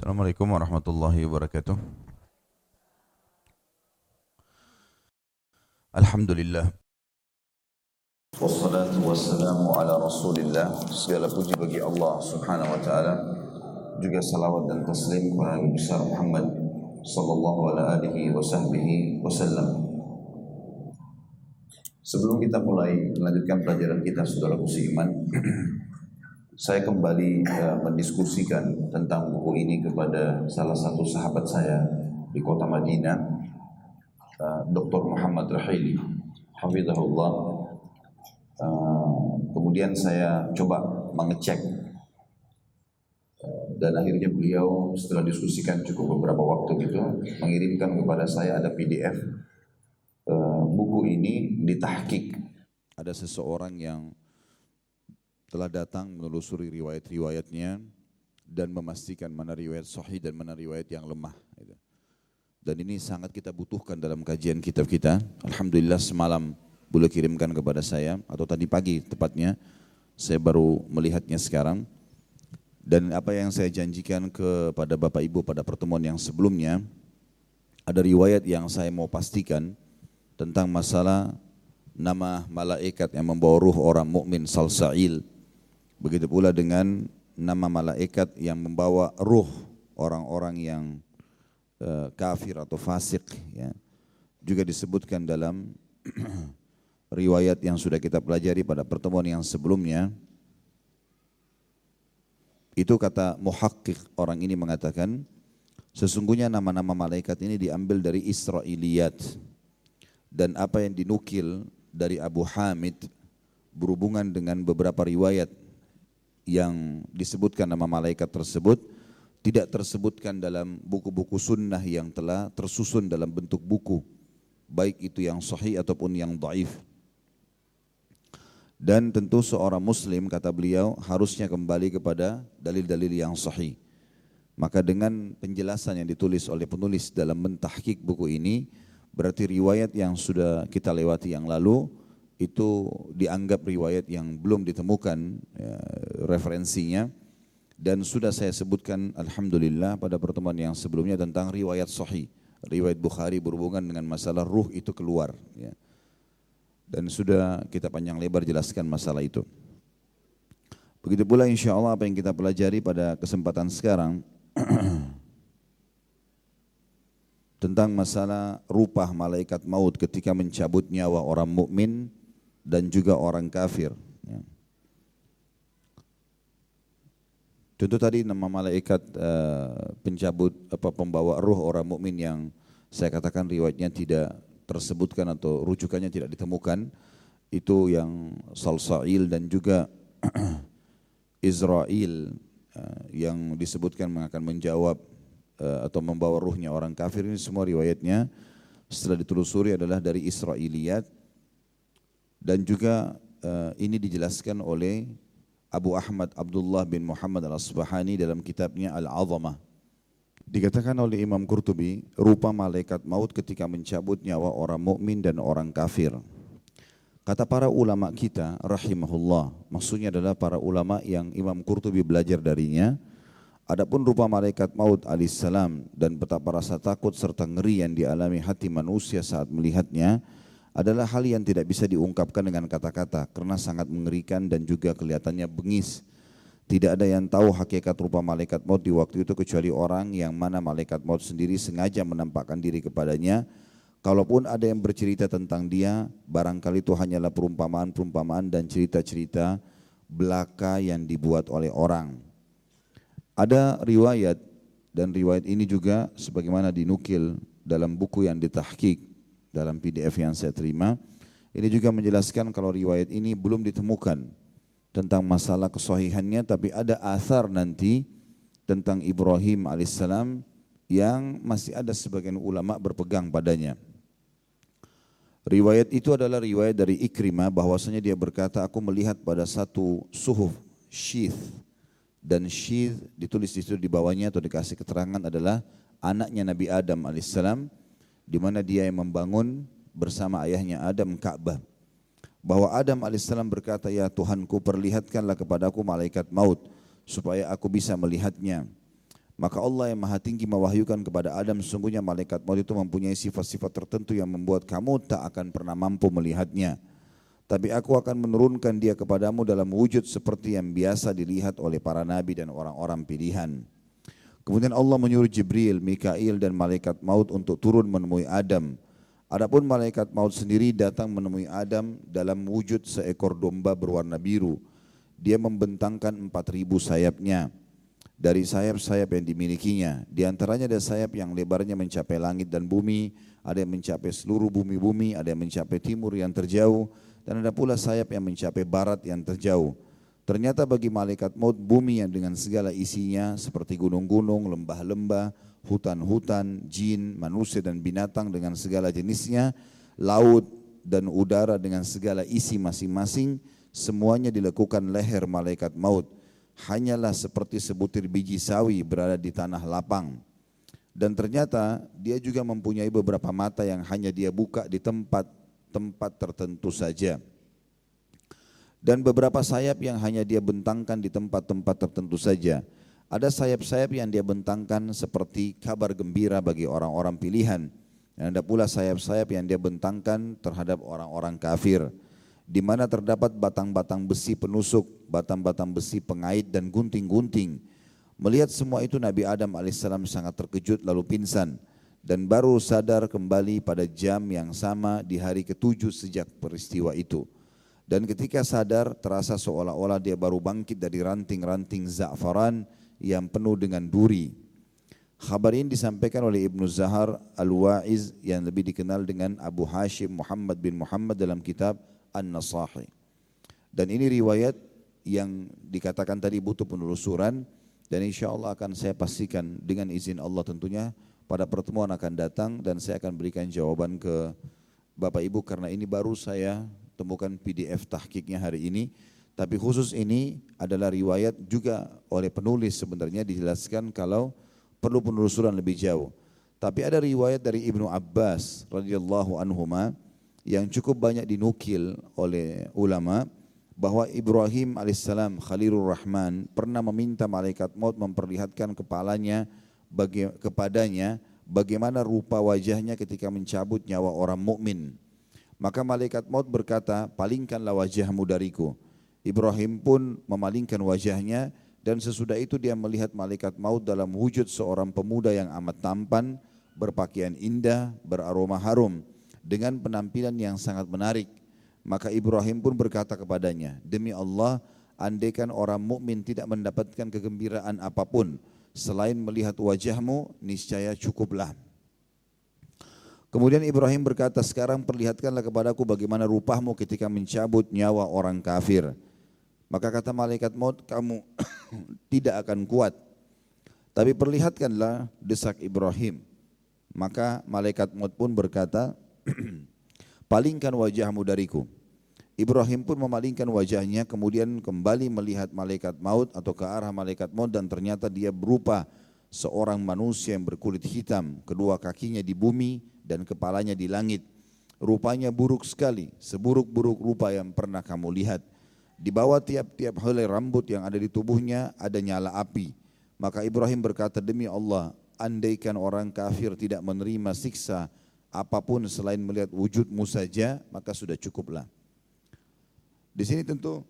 Assalamualaikum warahmatullahi wabarakatuh. Alhamdulillah. Wassalatu wassalamu ala Rasulillah. Segala puji bagi Allah Subhanahu wa taala. Juga salawat dan taslim kepada Nabi besar Muhammad sallallahu alaihi wasallam. Sebelum kita mulai melanjutkan pelajaran kita saudaraku seiman, saya kembali mendiskusikan tentang buku ini kepada salah satu sahabat saya di kota Madinah, Dr. Muhammad Rahili, hafizahullah. Kemudian saya coba mengecek, dan akhirnya beliau setelah diskusikan cukup beberapa waktu gitu, mengirimkan kepada saya ada PDF buku ini ditahqiq. Ada seseorang yang telah datang menelusuri riwayat-riwayatnya dan memastikan mana riwayat sahih dan mana riwayat yang lemah. Dan ini sangat kita butuhkan dalam kajian kitab kita. Alhamdulillah semalam beliau kirimkan kepada saya, atau tadi pagi tepatnya, saya baru melihatnya sekarang. Dan apa yang saya janjikan kepada Bapak Ibu pada pertemuan yang sebelumnya, ada riwayat yang saya mau pastikan tentang masalah nama malaikat yang membawa ruh orang mukmin, Salsail. Begitu pula dengan nama malaikat yang membawa ruh orang-orang yang kafir atau fasik, ya. Juga disebutkan dalam riwayat yang sudah kita pelajari pada pertemuan yang sebelumnya. Itu kata muhakkik, orang ini mengatakan, sesungguhnya nama-nama malaikat ini diambil dari Israiliyat. Dan apa yang dinukil dari Abu Hamid berhubungan dengan beberapa riwayat yang disebutkan nama malaikat tersebut tidak tersebutkan dalam buku-buku sunnah yang telah tersusun dalam bentuk buku, baik itu yang sahih ataupun yang dhaif. Dan tentu seorang muslim, kata beliau, harusnya kembali kepada dalil-dalil yang sahih. Maka dengan penjelasan yang ditulis oleh penulis dalam mentahqiq buku ini, berarti riwayat yang sudah kita lewati yang lalu itu dianggap riwayat yang belum ditemukan ya, referensinya. Dan sudah saya sebutkan Alhamdulillah pada pertemuan yang sebelumnya tentang riwayat sahih, riwayat Bukhari berhubungan dengan masalah ruh itu keluar, ya. Dan sudah kita panjang lebar jelaskan masalah itu. Begitu pula insya Allah apa yang kita pelajari pada kesempatan sekarang tentang masalah rupa malaikat maut ketika mencabut nyawa orang mukmin dan juga orang kafir, ya. Contoh tadi nama malaikat pencabut pembawa ruh orang mukmin yang saya katakan riwayatnya tidak tersebutkan atau rujukannya tidak ditemukan, itu yang Salsail dan juga Izrail yang disebutkan akan menjawab atau membawa ruhnya orang kafir. Ini semua riwayatnya setelah ditelusuri adalah dari Israiliyat. Dan juga ini dijelaskan oleh Abu Ahmad Abdullah bin Muhammad al-Asbahani dalam kitabnya Al-Adzamah. Dikatakan oleh Imam Qurtubi, rupa malaikat maut ketika mencabut nyawa orang mukmin dan orang kafir. Kata para ulama kita, rahimahullah, maksudnya adalah para ulama yang Imam Qurtubi belajar darinya. Adapun rupa malaikat maut alaihissalam dan betapa rasa takut serta ngeri yang dialami hati manusia saat melihatnya adalah hal yang tidak bisa diungkapkan dengan kata-kata karena sangat mengerikan dan juga kelihatannya bengis. Tidak ada yang tahu hakikat rupa malaikat maut di waktu itu kecuali orang yang mana malaikat maut sendiri sengaja menampakkan diri kepadanya. Kalaupun ada yang bercerita tentang dia, barangkali itu hanyalah perumpamaan-perumpamaan dan cerita-cerita belaka yang dibuat oleh orang. Ada riwayat, dan riwayat ini juga sebagaimana dinukil dalam buku yang ditahqiq dalam PDF yang saya terima, ini juga menjelaskan kalau riwayat ini belum ditemukan tentang masalah kesahihannya, tapi ada athar nanti tentang Ibrahim alaihissalam yang masih ada sebagian ulama berpegang padanya. Riwayat itu adalah riwayat dari Ikrimah bahwasanya dia berkata, aku melihat pada satu suhuf, syith, dan syith ditulis di situ di bawahnya atau dikasih keterangan adalah anaknya Nabi Adam alaihissalam, di mana dia yang membangun bersama ayahnya Adam Ka'bah. Bahwa Adam alaihissalam berkata, ya Tuhanku, perlihatkanlah kepadaku malaikat maut supaya aku bisa melihatnya. Maka Allah yang maha tinggi mewahyukan kepada Adam, sesungguhnya malaikat maut itu mempunyai sifat-sifat tertentu yang membuat kamu tak akan pernah mampu melihatnya. Tapi aku akan menurunkan dia kepadamu dalam wujud seperti yang biasa dilihat oleh para nabi dan orang-orang pilihan. Kemudian Allah menyuruh Jibril, Mikail dan malaikat maut untuk turun menemui Adam. Adapun malaikat maut sendiri datang menemui Adam dalam wujud seekor domba berwarna biru. Dia membentangkan 4.000 sayapnya. Dari sayap-sayap yang dimilikinya, di antaranya ada sayap yang lebarnya mencapai langit dan bumi, ada yang mencapai seluruh bumi-bumi, ada yang mencapai timur yang terjauh, dan ada pula sayap yang mencapai barat yang terjauh. Ternyata bagi malaikat maut, bumi yang dengan segala isinya seperti gunung-gunung, lembah-lembah, hutan-hutan, jin, manusia dan binatang dengan segala jenisnya, laut dan udara dengan segala isi masing-masing, semuanya dilekukan leher malaikat maut. Hanyalah seperti sebutir biji sawi berada di tanah lapang. Dan ternyata dia juga mempunyai beberapa mata yang hanya dia buka di tempat tertentu saja. Dan beberapa sayap yang hanya dia bentangkan di tempat-tempat tertentu saja. Ada sayap-sayap yang dia bentangkan seperti kabar gembira bagi orang-orang pilihan. Dan ada pula sayap-sayap yang dia bentangkan terhadap orang-orang kafir, di mana terdapat batang-batang besi penusuk, batang-batang besi pengait dan gunting-gunting. Melihat semua itu Nabi Adam AS sangat terkejut lalu pingsan dan baru sadar kembali pada jam yang sama di hari ke-7 sejak peristiwa itu. Dan ketika sadar terasa seolah-olah dia baru bangkit dari ranting-ranting za'faran yang penuh dengan duri. Kabar ini disampaikan oleh Ibnu Zahar Al-Waiz yang lebih dikenal dengan Abu Hashim Muhammad bin Muhammad dalam kitab An-Nasahi. Dan ini riwayat yang dikatakan tadi butuh penelusuran, dan insya Allah akan saya pastikan dengan izin Allah tentunya pada pertemuan akan datang, dan saya akan berikan jawaban ke Bapak Ibu karena ini baru saya temukan PDF tahqiqnya hari ini. Tapi khusus ini adalah riwayat juga oleh penulis, sebenarnya dijelaskan kalau perlu penelusuran lebih jauh. Tapi ada riwayat dari Ibnu Abbas radhiyallahu anhuma yang cukup banyak dinukil oleh ulama bahwa Ibrahim alaihissalam Khalilur Rahman pernah meminta malaikat maut memperlihatkan kepadanya bagaimana rupa wajahnya ketika mencabut nyawa orang mukmin. Maka malaikat maut berkata, "Palingkanlah wajahmu dariku." Ibrahim pun memalingkan wajahnya, dan sesudah itu dia melihat malaikat maut dalam wujud seorang pemuda yang amat tampan, berpakaian indah, beraroma harum, dengan penampilan yang sangat menarik. Maka Ibrahim pun berkata kepadanya, "Demi Allah, andaikan orang mukmin tidak mendapatkan kegembiraan apapun selain melihat wajahmu, niscaya cukuplah." Kemudian Ibrahim berkata, "Sekarang perlihatkanlah kepadaku bagaimana rupamu ketika mencabut nyawa orang kafir." Maka kata malaikat maut, "Kamu tidak akan kuat, tapi perlihatkanlah," desak Ibrahim. Maka malaikat maut pun berkata, "Palingkan wajahmu dariku." Ibrahim pun memalingkan wajahnya, kemudian kembali melihat malaikat maut atau ke arah malaikat maut, dan ternyata dia berupa seorang manusia yang berkulit hitam, kedua kakinya di bumi dan kepalanya di langit. Rupanya buruk sekali, seburuk-buruk rupa yang pernah kamu lihat. Di bawah tiap-tiap helai rambut yang ada di tubuhnya ada nyala api. Maka Ibrahim berkata, "Demi Allah, andaikan orang kafir tidak menerima siksa apapun selain melihat wujudmu saja, maka sudah cukuplah." Di sini tentu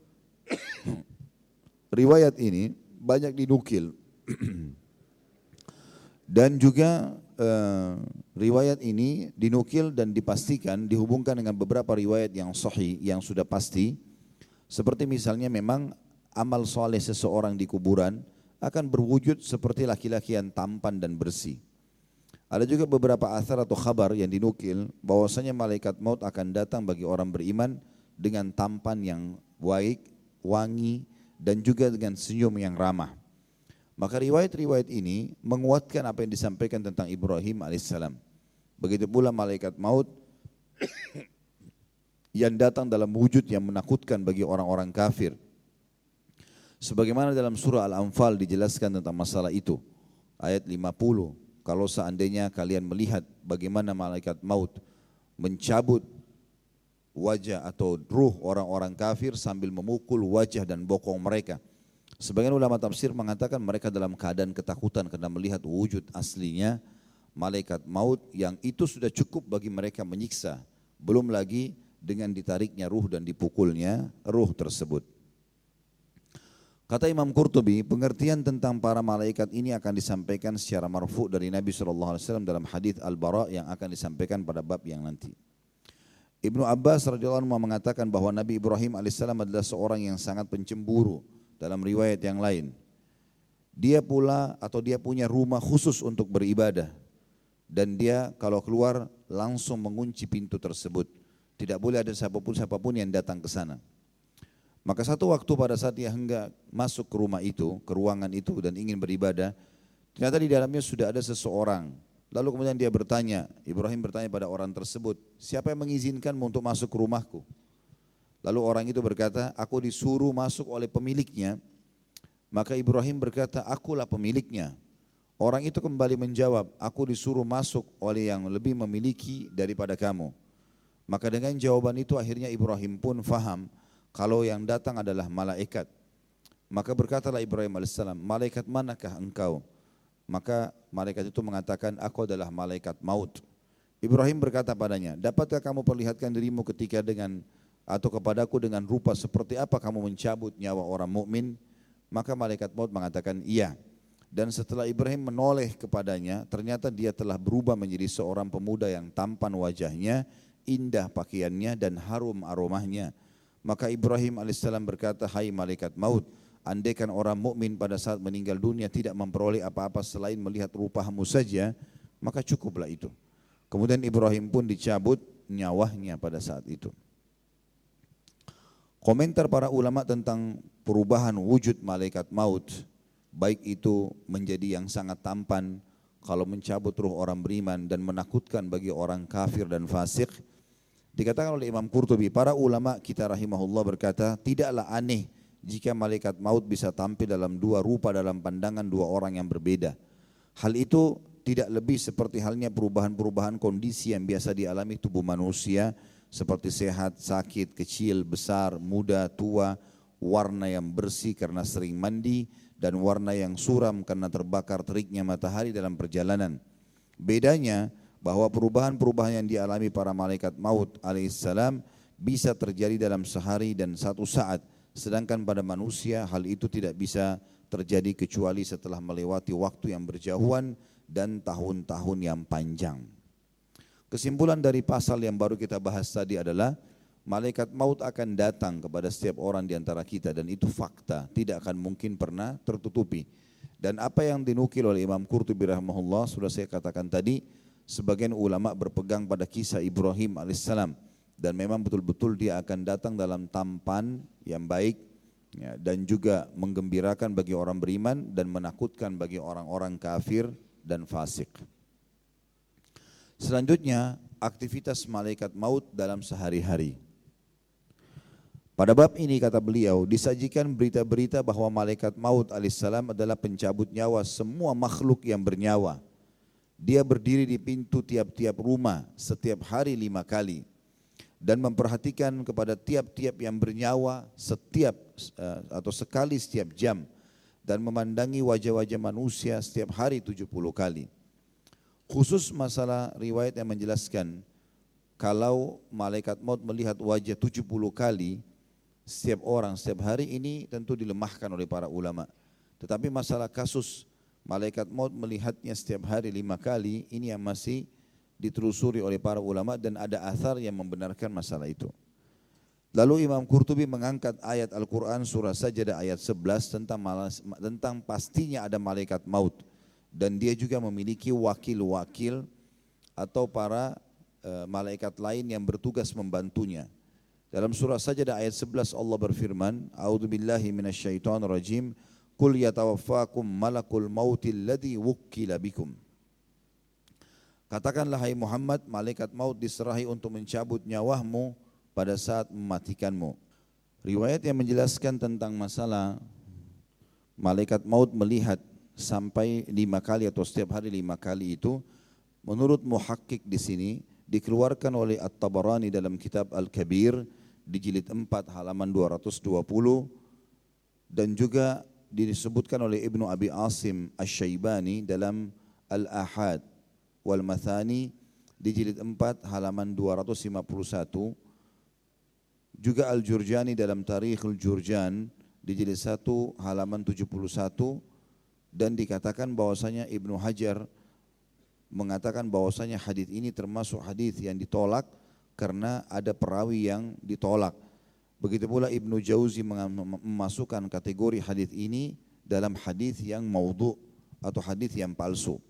riwayat ini banyak dinukil dan juga riwayat ini dinukil dan dipastikan dihubungkan dengan beberapa riwayat yang sahih yang sudah pasti, seperti misalnya memang amal soleh seseorang di kuburan akan berwujud seperti laki-laki yang tampan dan bersih. Ada juga beberapa athar atau khabar yang dinukil bahwasanya malaikat maut akan datang bagi orang beriman dengan tampan yang baik, wangi, dan juga dengan senyum yang ramah. Maka riwayat-riwayat ini menguatkan apa yang disampaikan tentang Ibrahim alaihissalam. Begitu pula malaikat maut yang datang dalam wujud yang menakutkan bagi orang-orang kafir. Sebagaimana dalam surah Al-Anfal dijelaskan tentang masalah itu. Ayat 50. Kalau seandainya kalian melihat bagaimana malaikat maut mencabut wajah atau ruh orang-orang kafir sambil memukul wajah dan bokong mereka, Sebagian ulama tafsir mengatakan mereka dalam keadaan ketakutan karena melihat wujud aslinya malaikat maut yang itu sudah cukup bagi mereka menyiksa. Belum lagi dengan ditariknya ruh dan dipukulnya ruh tersebut. Kata Imam Qurtubi, pengertian tentang para malaikat ini akan disampaikan secara marfu' dari Nabi SAW dalam hadis Al-Bara yang akan disampaikan pada bab yang nanti. Ibnu Abbas radhiyallahu anhu mengatakan bahwa Nabi Ibrahim AS adalah seorang yang sangat pencemburu. Dalam riwayat yang lain, dia punya rumah khusus untuk beribadah, dan dia kalau keluar langsung mengunci pintu tersebut. Tidak boleh ada siapapun yang datang ke sana. Maka satu waktu pada saat dia hendak masuk ke rumah itu, ke ruangan itu dan ingin beribadah, ternyata di dalamnya sudah ada seseorang. Lalu kemudian dia bertanya, Ibrahim bertanya pada orang tersebut, siapa yang mengizinkanmu untuk masuk ke rumahku? Lalu orang itu berkata, aku disuruh masuk oleh pemiliknya. Maka Ibrahim berkata, akulah pemiliknya. Orang itu kembali menjawab, aku disuruh masuk oleh yang lebih memiliki daripada kamu. Maka dengan jawaban itu akhirnya Ibrahim pun faham kalau yang datang adalah malaikat. Maka berkatalah Ibrahim AS, malaikat manakah engkau? Maka malaikat itu mengatakan, aku adalah malaikat maut. Ibrahim berkata padanya, dapatkah kamu perlihatkan dirimu ketika dengan atau kepadaku dengan rupa seperti apa kamu mencabut nyawa orang mukmin? Maka malaikat maut mengatakan iya. Dan setelah Ibrahim menoleh kepadanya, ternyata dia telah berubah menjadi seorang pemuda yang tampan wajahnya, indah pakaiannya dan harum aromanya. Maka Ibrahim alaihissalam berkata, hai malaikat maut, andaikan orang mukmin pada saat meninggal dunia tidak memperoleh apa-apa selain melihat rupamu saja, maka cukuplah itu. Kemudian Ibrahim pun dicabut nyawanya pada saat itu. Komentar para ulama tentang perubahan wujud malaikat maut, baik itu menjadi yang sangat tampan kalau mencabut ruh orang beriman dan menakutkan bagi orang kafir dan fasik, dikatakan oleh Imam Qurtubi, para ulama kita rahimahullah berkata, tidaklah aneh jika malaikat maut bisa tampil dalam dua rupa dalam pandangan dua orang yang berbeda. Hal itu tidak lebih seperti halnya perubahan-perubahan kondisi yang biasa dialami tubuh manusia, seperti sehat, sakit, kecil, besar, muda, tua, warna yang bersih karena sering mandi, dan warna yang suram karena terbakar teriknya matahari dalam perjalanan. Bedanya bahwa perubahan-perubahan yang dialami para malaikat maut alaihissalam bisa terjadi dalam sehari dan satu saat, sedangkan pada manusia hal itu tidak bisa terjadi kecuali setelah melewati waktu yang berjauhan dan tahun-tahun yang panjang. Kesimpulan dari pasal yang baru kita bahas tadi adalah malaikat maut akan datang kepada setiap orang di antara kita dan itu fakta, tidak akan mungkin pernah tertutupi. Dan apa yang dinukil oleh Imam Qurtubi rahimahullah sudah saya katakan tadi, sebagian ulama berpegang pada kisah Ibrahim alaihissalam dan memang betul-betul dia akan datang dalam tampan yang baik ya, dan juga menggembirakan bagi orang beriman dan menakutkan bagi orang-orang kafir dan fasik. Selanjutnya, aktivitas malaikat maut dalam sehari-hari. Pada bab ini kata beliau, disajikan berita-berita bahwa malaikat maut alaihissalam adalah pencabut nyawa semua makhluk yang bernyawa. Dia berdiri di pintu tiap-tiap rumah setiap hari 5 kali dan memperhatikan kepada tiap-tiap yang bernyawa sekali setiap jam dan memandangi wajah-wajah manusia setiap hari 70 kali. Khusus masalah riwayat yang menjelaskan kalau malaikat maut melihat wajah 70 kali setiap orang setiap hari ini tentu dilemahkan oleh para ulama. Tetapi masalah kasus malaikat maut melihatnya setiap hari 5 kali ini yang masih ditelusuri oleh para ulama dan ada athar yang membenarkan masalah itu. Lalu Imam Qurtubi mengangkat ayat Al-Quran surah Sajadah ayat 11 tentang pastinya ada malaikat maut. Dan dia juga memiliki wakil-wakil atau para malaikat lain yang bertugas membantunya. Dalam surah Sajadah ayat 11 Allah berfirman, A'udzubillahi minasyaitonirrajim, Qul yatawaffakum malakul mautil ladzi wukkila bikum. Katakanlah hai Muhammad, malaikat maut diserahi untuk mencabut nyawamu pada saat mematikanmu. Riwayat yang menjelaskan tentang masalah malaikat maut melihat sampai 5 kali atau setiap hari 5 kali itu, menurut muhakkik di sini dikeluarkan oleh At-tabarani dalam kitab Al-Kabir di jilid 4 halaman 220 dan juga disebutkan oleh Ibnu Abi Asim al-Syaibani dalam al-ahad wal-mathani di jilid 4 halaman 251, juga al-jurjani dalam tarikh al-jurjan di jilid 1 halaman 71, dan dikatakan bahwasanya Ibnu Hajar mengatakan bahwasanya hadis ini termasuk hadis yang ditolak karena ada perawi yang ditolak. Begitu pula Ibnu Jauzi memasukkan kategori hadis ini dalam hadis yang maudhu atau hadis yang palsu.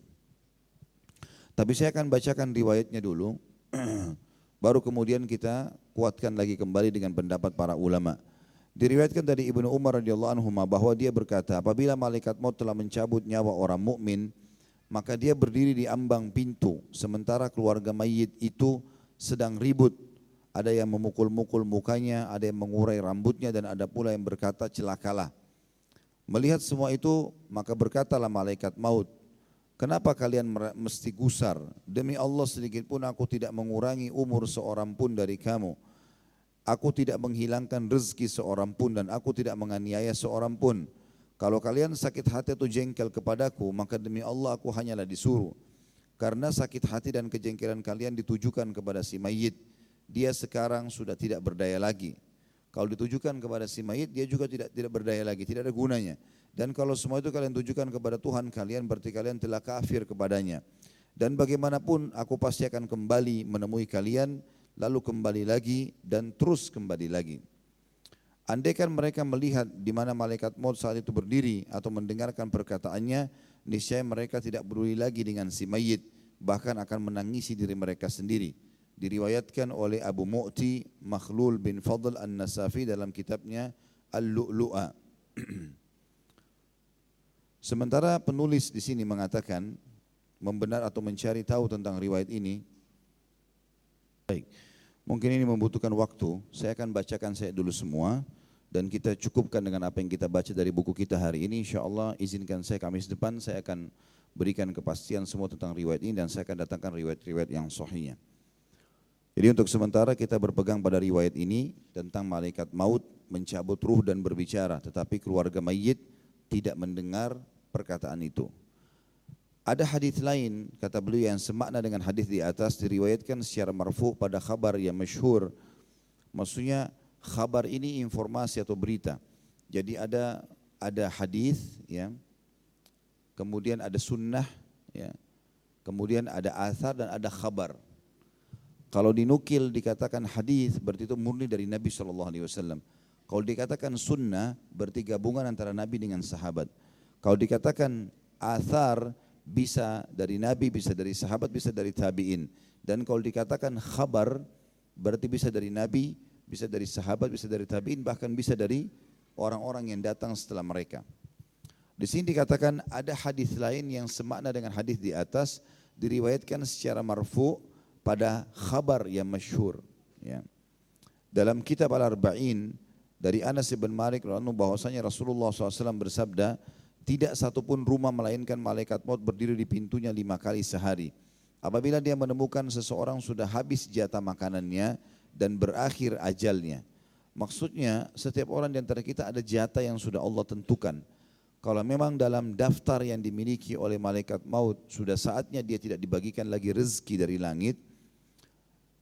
Tapi saya akan bacakan riwayatnya dulu, baru kemudian kita kuatkan lagi kembali dengan pendapat para ulama. Diriwayatkan dari Ibnu Umar radhiyallahu anhu bahwa dia berkata, apabila malaikat maut telah mencabut nyawa orang mukmin, maka dia berdiri di ambang pintu, sementara keluarga mayit itu sedang ribut. Ada yang memukul-mukul mukanya, ada yang mengurai rambutnya, dan ada pula yang berkata celakalah. Melihat semua itu, maka berkatalah malaikat maut, kenapa kalian mesti gusar? Demi Allah, sedikit pun aku tidak mengurangi umur seorang pun dari kamu. Aku tidak menghilangkan rezeki seorang pun, dan aku tidak menganiaya seorang pun. Kalau kalian sakit hati atau jengkel kepadaku, maka demi Allah aku hanyalah disuruh. Karena sakit hati dan kejengkelan kalian ditujukan kepada si mayit. Dia sekarang sudah tidak berdaya lagi. Kalau ditujukan kepada si mayit, dia juga tidak berdaya lagi, tidak ada gunanya. Dan kalau semua itu kalian tujukan kepada Tuhan kalian, berarti kalian telah kafir kepadanya. Dan bagaimanapun aku pasti akan kembali menemui kalian, lalu kembali lagi dan terus kembali lagi. Andaikan mereka melihat di mana malaikat maut saat itu berdiri atau mendengarkan perkataannya, niscaya mereka tidak peduli lagi dengan si mayit, bahkan akan menangisi diri mereka sendiri. Diriwayatkan oleh Abu Mu'ti Makhlul bin Fadl An-Nasahi dalam kitabnya Al-Lu'lu'a. Sementara penulis di sini mengatakan membenar atau mencari tahu tentang riwayat ini. Baik. Mungkin ini membutuhkan waktu. Saya akan bacakan saya dulu semua dan kita cukupkan dengan apa yang kita baca dari buku kita hari ini. Insyaallah izinkan saya Kamis depan saya akan berikan kepastian semua tentang riwayat ini dan saya akan datangkan riwayat-riwayat yang sahihnya. Jadi untuk sementara kita berpegang pada riwayat ini tentang malaikat maut mencabut ruh dan berbicara, tetapi keluarga mayit tidak mendengar perkataan itu. Ada hadis lain, kata beliau, yang semakna dengan hadis di atas, diriwayatkan secara marfu pada khabar yang masyhur. Maksudnya khabar ini informasi atau berita. Jadi ada hadis, ya. Kemudian ada sunnah, ya. Kemudian ada athar dan ada khabar. Kalau dinukil dikatakan hadis, berarti itu murni dari Nabi SAW. Kalau dikatakan sunnah, berarti gabungan antara Nabi dengan sahabat. Kalau dikatakan athar, bisa dari Nabi, bisa dari sahabat, bisa dari tabi'in. Dan kalau dikatakan khabar, berarti bisa dari Nabi, bisa dari sahabat, bisa dari tabi'in, bahkan bisa dari orang-orang yang datang setelah mereka. Di sini dikatakan ada hadis lain yang semakna dengan hadis di atas, diriwayatkan secara marfu' pada khabar yang masyhur, ya. Dalam kitab Al-Arba'in dari Anas bin Malik bahwasanya Rasulullah SAW bersabda, tidak satupun rumah melainkan malaikat maut berdiri di pintunya 5 kali sehari. Apabila dia menemukan seseorang sudah habis jatah makanannya dan berakhir ajalnya. Maksudnya setiap orang di antara kita ada jatah yang sudah Allah tentukan. Kalau memang dalam daftar yang dimiliki oleh malaikat maut sudah saatnya dia tidak dibagikan lagi rezeki dari langit,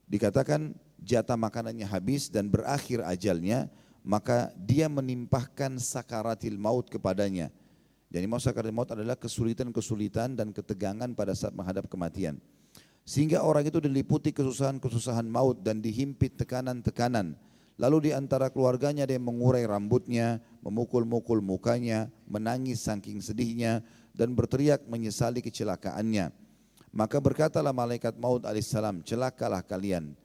dikatakan jatah makanannya habis dan berakhir ajalnya, maka dia menimpahkan sakaratil maut kepadanya. Jadi maksud sakaratil maut adalah kesulitan-kesulitan dan ketegangan pada saat menghadap kematian. Sehingga orang itu diliputi kesusahan-kesusahan maut dan dihimpit tekanan-tekanan. Lalu di antara keluarganya ada yang mengurai rambutnya, memukul-mukul mukanya, menangis saking sedihnya, dan berteriak menyesali kecelakaannya. Maka berkatalah malaikat maut alaihissalam, celakalah kalian.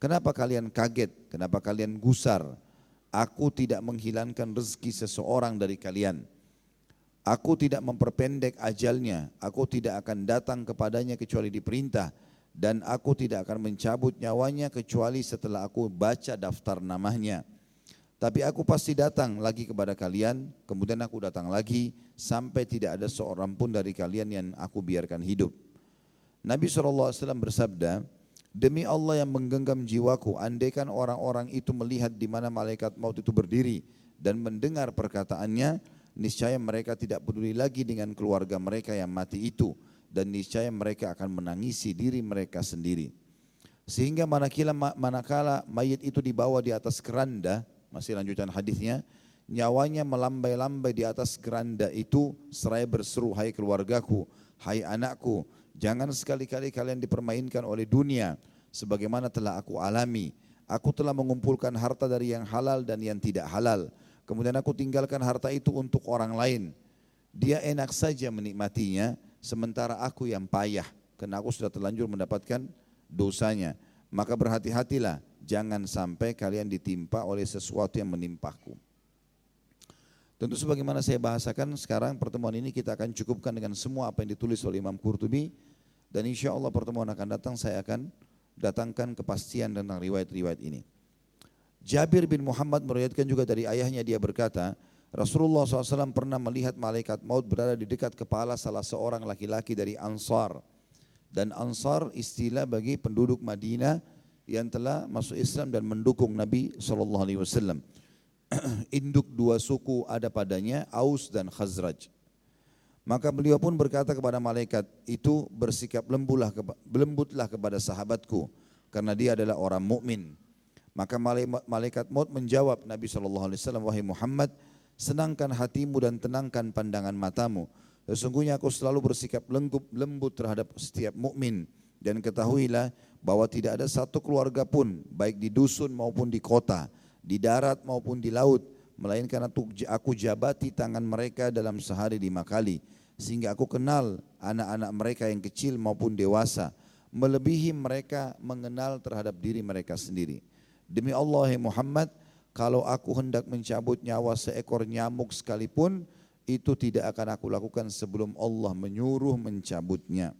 Kenapa kalian kaget? Kenapa kalian gusar? Aku tidak menghilangkan rezeki seseorang dari kalian. Aku tidak memperpendek ajalnya. Aku tidak akan datang kepadanya kecuali diperintah. Dan aku tidak akan mencabut nyawanya kecuali setelah aku baca daftar namanya. Tapi aku pasti datang lagi kepada kalian, kemudian aku datang lagi sampai tidak ada seorang pun dari kalian yang aku biarkan hidup. Nabi SAW bersabda, demi Allah yang menggenggam jiwaku, andaikan orang-orang itu melihat di mana malaikat maut itu berdiri dan mendengar perkataannya, niscaya mereka tidak peduli lagi dengan keluarga mereka yang mati itu, dan niscaya mereka akan menangisi diri mereka sendiri. Sehingga manakala mayit itu dibawa di atas keranda, masih lanjutan hadisnya, nyawanya melambai-lambai di atas keranda itu, seraya berseru, hai keluargaku, hai anakku, jangan sekali-kali kalian dipermainkan oleh dunia, sebagaimana telah aku alami. Aku telah mengumpulkan harta dari yang halal dan yang tidak halal. Kemudian aku tinggalkan harta itu untuk orang lain. Dia enak saja menikmatinya, sementara aku yang payah, karena aku sudah terlanjur mendapatkan dosanya. Maka berhati-hatilah, jangan sampai kalian ditimpa oleh sesuatu yang menimpaku. Tentu sebagaimana saya bahasakan, sekarang pertemuan ini kita akan cukupkan dengan semua apa yang ditulis oleh Imam Qurtubi. Dan insya Allah pertemuan akan datang, saya akan datangkan kepastian tentang riwayat-riwayat ini. Jabir bin Muhammad meriwayatkan juga dari ayahnya, dia berkata, Rasulullah SAW pernah melihat malaikat maut berada di dekat kepala salah seorang laki-laki dari Anshar. Dan Anshar istilah bagi penduduk Madinah yang telah masuk Islam dan mendukung Nabi SAW. Induk dua suku ada padanya, Aus dan Khazraj. Maka beliau pun berkata kepada malaikat itu, bersikap lembutlah kepada sahabatku, karena dia adalah orang mukmin. Maka malaikat maut menjawab Nabi SAW, wahai Muhammad, senangkan hatimu dan tenangkan pandangan matamu. Sesungguhnya aku selalu bersikap lembut terhadap setiap mukmin. Dan ketahuilah bahwa tidak ada satu keluarga pun, baik di dusun maupun di kota, di darat maupun di laut, melainkan aku jabati tangan mereka dalam sehari 5 kali. Sehingga aku kenal anak-anak mereka yang kecil maupun dewasa, melebihi mereka mengenal terhadap diri mereka sendiri. Demi Allah, hai Muhammad, kalau aku hendak mencabut nyawa seekor nyamuk sekalipun, itu tidak akan aku lakukan sebelum Allah menyuruh mencabutnya.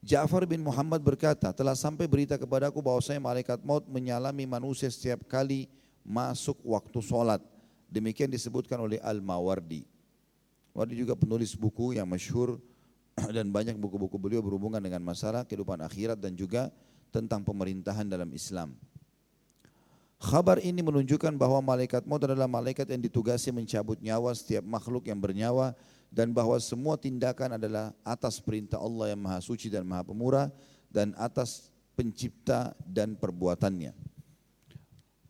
Ja'far bin Muhammad berkata, telah sampai berita kepadaku bahwasanya malaikat maut menyalami manusia setiap kali masuk waktu solat. Demikian disebutkan oleh Al-Mawardi. Mawardi juga penulis buku yang masyhur, dan banyak buku-buku beliau berhubungan dengan masalah kehidupan akhirat dan juga tentang pemerintahan dalam Islam. Khabar ini menunjukkan bahwa malaikat maut adalah malaikat yang ditugasi mencabut nyawa setiap makhluk yang bernyawa, dan bahwa semua tindakan adalah atas perintah Allah yang Maha Suci dan Maha Pemurah, dan atas pencipta dan perbuatannya.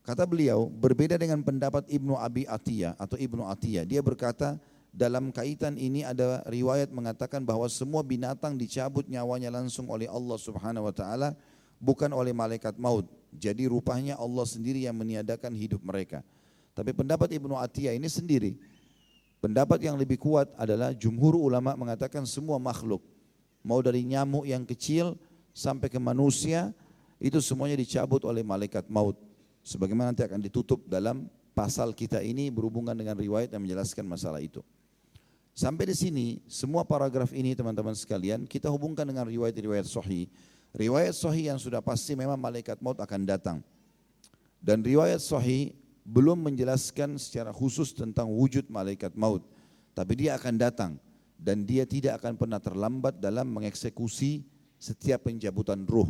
Kata beliau, berbeda dengan pendapat Ibnu Abi Atiyah atau Ibnu Atiyah. Dia berkata, dalam kaitan ini ada riwayat mengatakan bahwa semua binatang dicabut nyawanya langsung oleh Allah Subhanahu wa taala, bukan oleh malaikat maut. Jadi rupanya Allah sendiri yang meniadakan hidup mereka. Tapi pendapat Ibnu Atiyah ini sendiri, pendapat yang lebih kuat adalah jumhur ulama mengatakan semua makhluk, mau dari nyamuk yang kecil sampai ke manusia, itu semuanya dicabut oleh malaikat maut. Sebagaimana nanti akan ditutup dalam pasal kita ini berhubungan dengan riwayat yang menjelaskan masalah itu. Sampai di sini, semua paragraf ini teman-teman sekalian kita hubungkan dengan riwayat-riwayat sahih. Riwayat sahih yang sudah pasti memang malaikat maut akan datang. Dan riwayat sahih belum menjelaskan secara khusus tentang wujud malaikat maut. Tapi dia akan datang, dan dia tidak akan pernah terlambat dalam mengeksekusi setiap pencabutan ruh.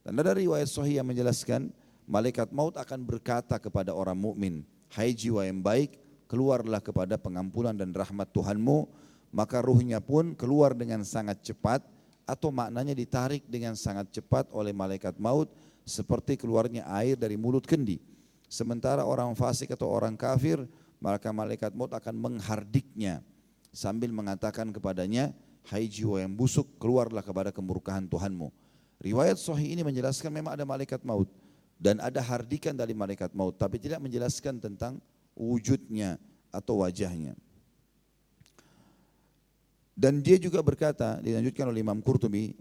Dan ada riwayat sahih yang menjelaskan malaikat maut akan berkata kepada orang mukmin, hai jiwa yang baik, keluarlah kepada pengampunan dan rahmat Tuhanmu, maka ruhnya pun keluar dengan sangat cepat, atau maknanya ditarik dengan sangat cepat oleh malaikat maut, seperti keluarnya air dari mulut kendi. Sementara orang fasik atau orang kafir, maka malaikat maut akan menghardiknya sambil mengatakan kepadanya, hai jiwa yang busuk, keluarlah kepada kemurkaan Tuhanmu. Riwayat sahih ini menjelaskan memang ada malaikat maut dan ada hardikan dari malaikat maut, tapi tidak menjelaskan tentang wujudnya atau wajahnya. Dan dia juga berkata, dilanjutkan oleh Imam Qurtubi,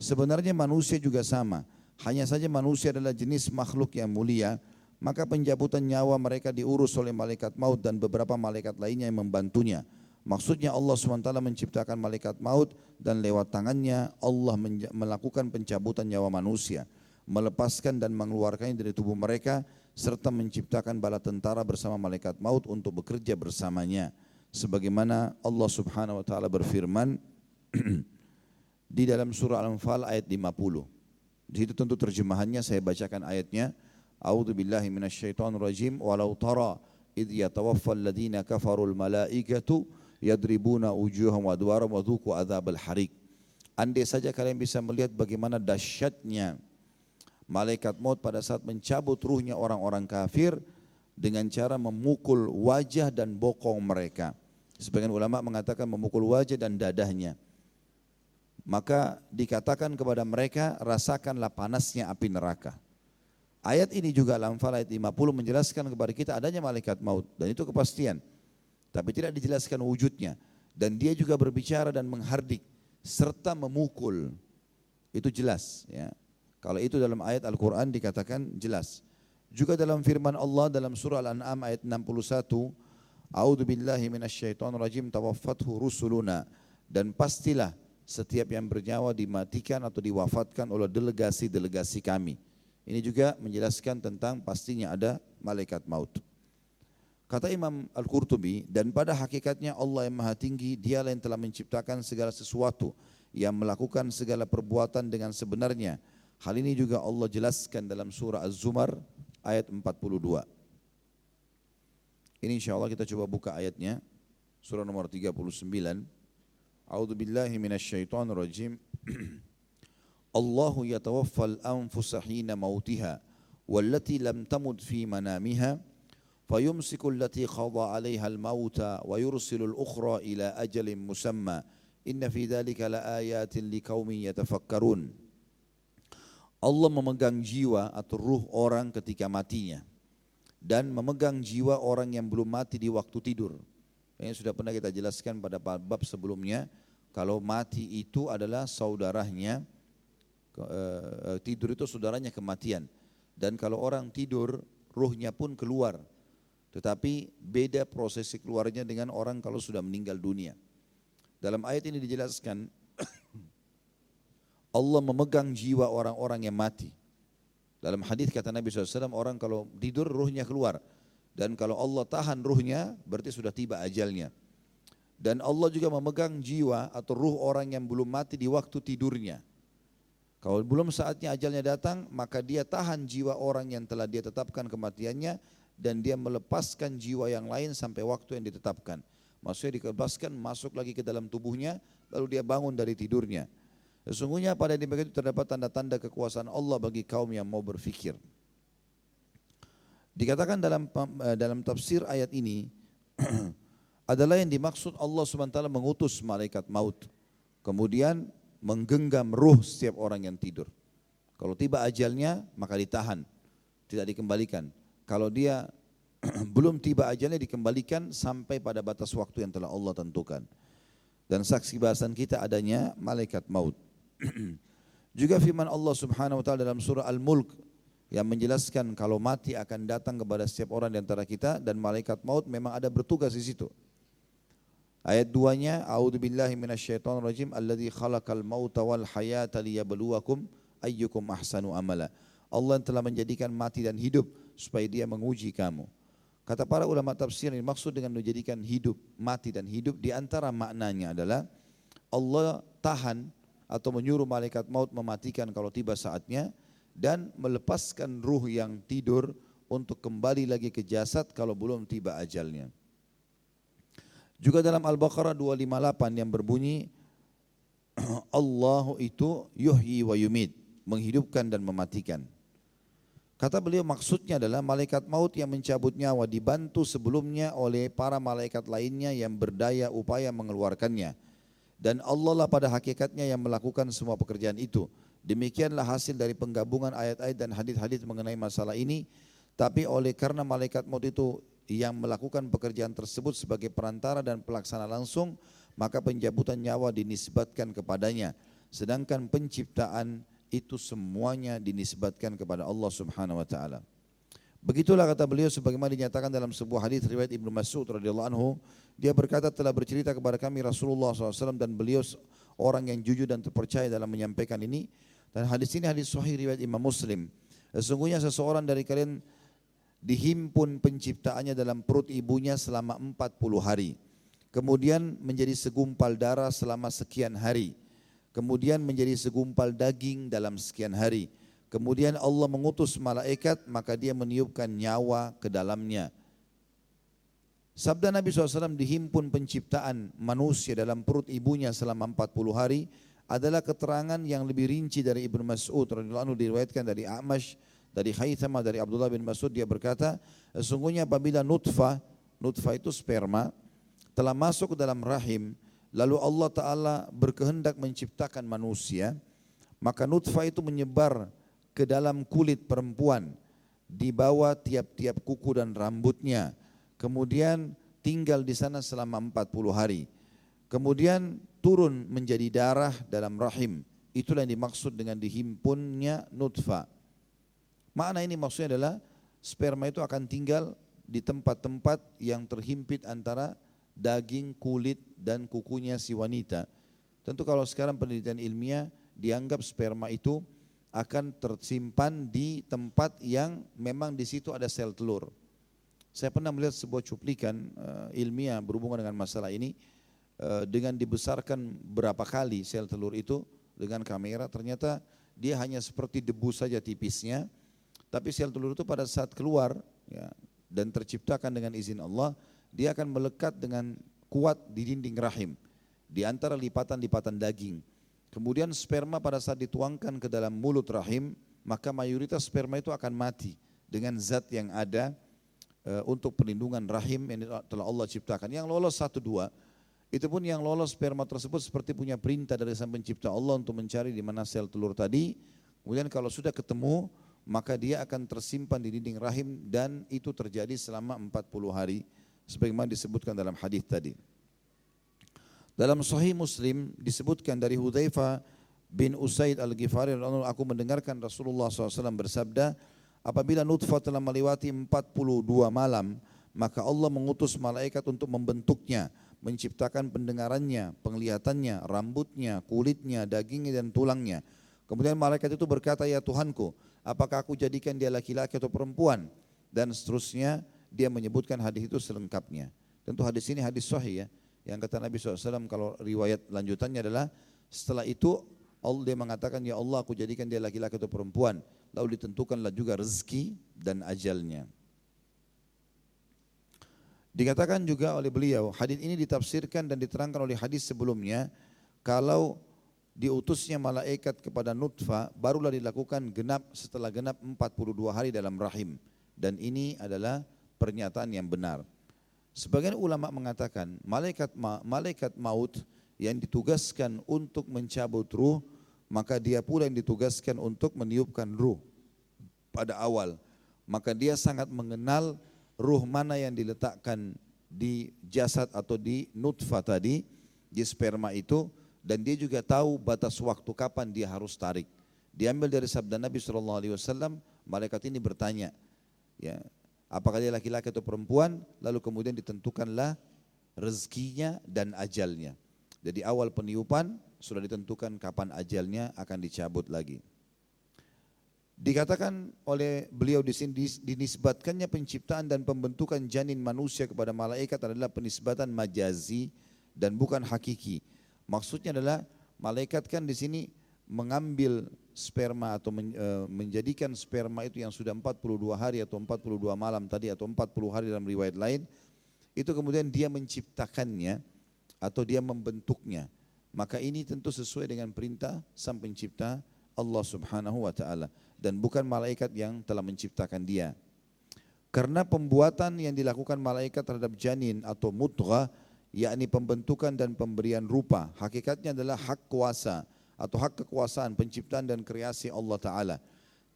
sebenarnya manusia juga sama, hanya saja manusia adalah jenis makhluk yang mulia, maka pencabutan nyawa mereka diurus oleh malaikat maut dan beberapa malaikat lainnya yang membantunya. Maksudnya Allah SWT menciptakan malaikat maut, dan lewat tangannya Allah melakukan pencabutan nyawa manusia, melepaskan dan mengeluarkannya dari tubuh mereka, serta menciptakan bala tentara bersama malaikat maut untuk bekerja bersamanya. Sebagaimana Allah Subhanahu wa taala berfirman di dalam surah Al-Anfal ayat 50. Di situ tentu terjemahannya saya bacakan ayatnya. A'udzubillahi minasyaitonirrajim, walau tara idh yatawaffa alladhina kafarul malaikatu yadribuna wujuhahum wa adwarahum wa dhuqu adzabal hariq. Andai saja kalian bisa melihat bagaimana dahsyatnya malaikat maut pada saat mencabut ruhnya orang-orang kafir dengan cara memukul wajah dan bokong mereka. Sebagian ulama mengatakan memukul wajah dan dadahnya. Maka dikatakan kepada mereka, rasakanlah panasnya api neraka. Ayat ini juga Al-Anfal ayat 50 menjelaskan kepada kita adanya malaikat maut, dan itu kepastian. Tapi tidak dijelaskan wujudnya, dan dia juga berbicara dan menghardik serta memukul. Itu jelas ya. Kalau itu dalam ayat Al-Qur'an dikatakan jelas. Juga dalam firman Allah dalam surah Al-An'am ayat 61, A'udzu billahi minasyaitonir rajim tawaffathu rusuluna, dan pastilah setiap yang bernyawa dimatikan atau diwafatkan oleh delegasi-delegasi kami. Ini juga menjelaskan tentang pastinya ada malaikat maut. Kata Imam Al-Qurtubi, dan pada hakikatnya Allah yang maha tinggi, dialah yang telah menciptakan segala sesuatu, yang melakukan segala perbuatan dengan sebenarnya. Hal ini juga Allah jelaskan dalam surah Az-Zumar ayat 42. Ini insyaAllah kita coba buka ayatnya. Surah nomor 39. A'udzu billahi minasyaitonir rajim. Allahu yatawaffal anfusa hina mautiha wallati lam tamut fi manamiha فيمسك التي قضى عليها الموت ويرسل الأخرى إلى أجل مسمى إن في ذلك لآيات لقوم يتفكرون. Allah memegang jiwa atau ruh orang ketika matinya, dan memegang jiwa orang yang belum mati di waktu tidur. Ini sudah pernah kita jelaskan pada bab sebelumnya, kalau mati itu adalah saudaranya, tidur itu saudaranya kematian. Dan kalau orang tidur, ruhnya pun keluar. Tetapi beda prosesi keluarnya dengan orang kalau sudah meninggal dunia. Dalam ayat ini dijelaskan Allah memegang jiwa orang-orang yang mati. Dalam hadis kata Nabi SAW, orang kalau tidur ruhnya keluar, dan kalau Allah tahan ruhnya berarti sudah tiba ajalnya. Dan Allah juga memegang jiwa atau ruh orang yang belum mati di waktu tidurnya. Kalau belum saatnya ajalnya datang, maka dia tahan jiwa orang yang telah dia tetapkan kematiannya, dan dia melepaskan jiwa yang lain sampai waktu yang ditetapkan. Maksudnya dikebaskan, masuk lagi ke dalam tubuhnya, lalu dia bangun dari tidurnya. Sesungguhnya pada demikian itu terdapat tanda-tanda kekuasaan Allah bagi kaum yang mau berfikir. Dikatakan dalam tafsir ayat ini adalah yang dimaksud Allah SWT mengutus malaikat maut, kemudian menggenggam ruh setiap orang yang tidur. Kalau tiba ajalnya maka ditahan, tidak dikembalikan. Kalau dia belum tiba ajalnya dikembalikan sampai pada batas waktu yang telah Allah tentukan. Dan saksi bahasan kita adanya malaikat maut. Juga firman Allah Subhanahu wa taala dalam surah Al-Mulk yang menjelaskan kalau mati akan datang kepada setiap orang di antara kita, dan malaikat maut memang ada bertugas di situ. Ayat 2-nya, A'udzu billahi minasyaitonir rajim alladzi khalaqal mauta wal hayata liyabluwakum ayyukum ahsanu amala. Allah yang telah menjadikan mati dan hidup supaya dia menguji kamu. Kata para ulama tafsir, yang maksud dengan menjadikan hidup, mati dan hidup, di antara maknanya adalah Allah tahan atau menyuruh malaikat maut mematikan kalau tiba saatnya, dan melepaskan ruh yang tidur untuk kembali lagi ke jasad kalau belum tiba ajalnya. Juga dalam Al-Baqarah 258 yang berbunyi Allahu itu yuhyi wa yumid, menghidupkan dan mematikan. Kata beliau maksudnya adalah malaikat maut yang mencabut nyawa dibantu sebelumnya oleh para malaikat lainnya yang berdaya upaya mengeluarkannya. Dan Allah lah pada hakikatnya yang melakukan semua pekerjaan itu. Demikianlah hasil dari penggabungan ayat-ayat dan hadis-hadis mengenai masalah ini. Tapi oleh karena malaikat maut itu yang melakukan pekerjaan tersebut sebagai perantara dan pelaksana langsung, maka pencabutan nyawa dinisbatkan kepadanya. Sedangkan penciptaan itu semuanya dinisbatkan kepada Allah Subhanahu wa taala. Begitulah kata beliau sebagaimana dinyatakan dalam sebuah hadis riwayat Ibnu Mas'ud radhiyallahu anhu, dia berkata telah bercerita kepada kami Rasulullah SAW, dan beliau orang yang jujur dan terpercaya dalam menyampaikan ini, dan hadis ini hadis sahih riwayat Imam Muslim. Sesungguhnya seseorang dari kalian dihimpun penciptaannya dalam perut ibunya selama 40 hari. Kemudian menjadi segumpal darah selama sekian hari. Kemudian menjadi segumpal daging dalam sekian hari. Kemudian Allah mengutus malaikat, maka dia meniupkan nyawa ke dalamnya. Sabda Nabi SAW dihimpun penciptaan manusia dalam perut ibunya selama 40 hari adalah keterangan yang lebih rinci dari Ibnu Mas'ud radhiyallahu anhu, diriwayatkan dari A'mash, dari Haythamah, dari Abdullah bin Mas'ud, dia berkata, sesungguhnya apabila nutfah itu sperma telah masuk ke dalam rahim, lalu Allah Ta'ala berkehendak menciptakan manusia, maka nutfah itu menyebar ke dalam kulit perempuan di bawah tiap-tiap kuku dan rambutnya, kemudian tinggal di sana selama 40 hari. Kemudian turun menjadi darah dalam rahim. Itulah yang dimaksud dengan dihimpunnya nutfah. Makna ini maksudnya adalah sperma itu akan tinggal di tempat-tempat yang terhimpit antara daging, kulit, dan kukunya si wanita. Tentu kalau sekarang penelitian ilmiah dianggap sperma itu akan tersimpan di tempat yang memang di situ ada sel telur. Saya pernah melihat sebuah cuplikan ilmiah berhubungan dengan masalah ini. Dengan dibesarkan berapa kali sel telur itu dengan kamera, ternyata dia hanya seperti debu saja tipisnya, tapi sel telur itu pada saat keluar ya, dan terciptakan dengan izin Allah, dia akan melekat dengan kuat di dinding rahim, di antara lipatan-lipatan daging. Kemudian sperma pada saat dituangkan ke dalam mulut rahim, maka mayoritas sperma itu akan mati dengan zat yang ada untuk perlindungan rahim yang telah Allah ciptakan. Yang lolos 1-2, itu pun yang lolos sperma tersebut seperti punya perintah dari sang pencipta Allah untuk mencari di mana sel telur tadi. Kemudian kalau sudah ketemu, maka dia akan tersimpan di dinding rahim dan itu terjadi selama 40 hari. Sebagaimana disebutkan dalam hadis tadi. Dalam Sahih Muslim disebutkan dari Hudzaifah bin Usaid Al-Ghifari, aku mendengarkan Rasulullah SAW bersabda, apabila nutfah telah melewati 42 malam, maka Allah mengutus malaikat untuk membentuknya, menciptakan pendengarannya, penglihatannya, rambutnya, kulitnya, dagingnya, dan tulangnya. Kemudian malaikat itu berkata, ya Tuhanku, apakah aku jadikan dia laki-laki atau perempuan? Dan seterusnya, dia menyebutkan hadis itu selengkapnya. Tentu hadis ini hadis sahih ya, yang kata Nabi SAW, kalau riwayat lanjutannya adalah, setelah itu Allah mengatakan, ya Allah, aku jadikan dia laki-laki atau perempuan. Lalu ditentukanlah juga rezeki dan ajalnya. Dikatakan juga oleh beliau, hadis ini ditafsirkan dan diterangkan oleh hadis sebelumnya, kalau diutusnya malaikat kepada nutfah, barulah dilakukan setelah genap 42 hari dalam rahim. Dan ini adalah pernyataan yang benar. Sebagian ulama mengatakan, malaikat maut yang ditugaskan untuk mencabut ruh, maka dia pula yang ditugaskan untuk meniupkan ruh pada awal. Maka dia sangat mengenal ruh mana yang diletakkan di jasad atau di nutfah tadi, di sperma itu, dan dia juga tahu batas waktu kapan dia harus tarik. Diambil dari sabda Nabi SAW, malaikat ini bertanya, ya, apakah dia laki-laki atau perempuan, lalu kemudian ditentukanlah rezekinya dan ajalnya. Jadi awal peniupan sudah ditentukan kapan ajalnya akan dicabut lagi. Dikatakan oleh beliau di sini, dinisbatkannya penciptaan dan pembentukan janin manusia kepada malaikat adalah penisbatan majazi dan bukan hakiki. Maksudnya adalah malaikat kan di sini mengambil sperma atau menjadikan sperma itu yang sudah 42 hari atau 42 malam tadi atau 40 hari dalam riwayat lain, itu kemudian dia menciptakannya atau dia membentuknya. Maka ini tentu sesuai dengan perintah sang pencipta Allah Subhanahu wa ta'ala, dan bukan malaikat yang telah menciptakan dia. Karena pembuatan yang dilakukan malaikat terhadap janin atau mudghah, yakni pembentukan dan pemberian rupa, hakikatnya adalah hak kuasa atau hak kekuasaan penciptaan dan kreasi Allah Ta'ala.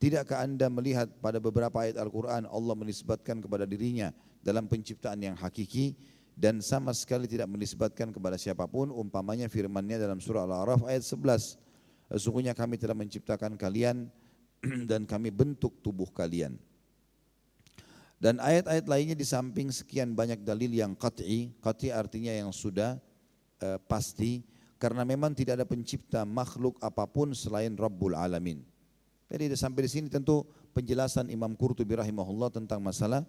Tidakkah anda melihat pada beberapa ayat Al-Quran Allah menisbatkan kepada dirinya dalam penciptaan yang hakiki dan sama sekali tidak menisbatkan kepada siapapun, umpamanya firman-Nya dalam surah Al-A'raf ayat 11. Sesungguhnya kami telah menciptakan kalian dan kami bentuk tubuh kalian. Dan ayat-ayat lainnya di samping sekian banyak dalil yang qat'i artinya yang sudah pasti, karena memang tidak ada pencipta makhluk apapun selain Rabbul Alamin. Jadi sampai di sini tentu penjelasan Imam Qurtubi rahimahullah tentang masalah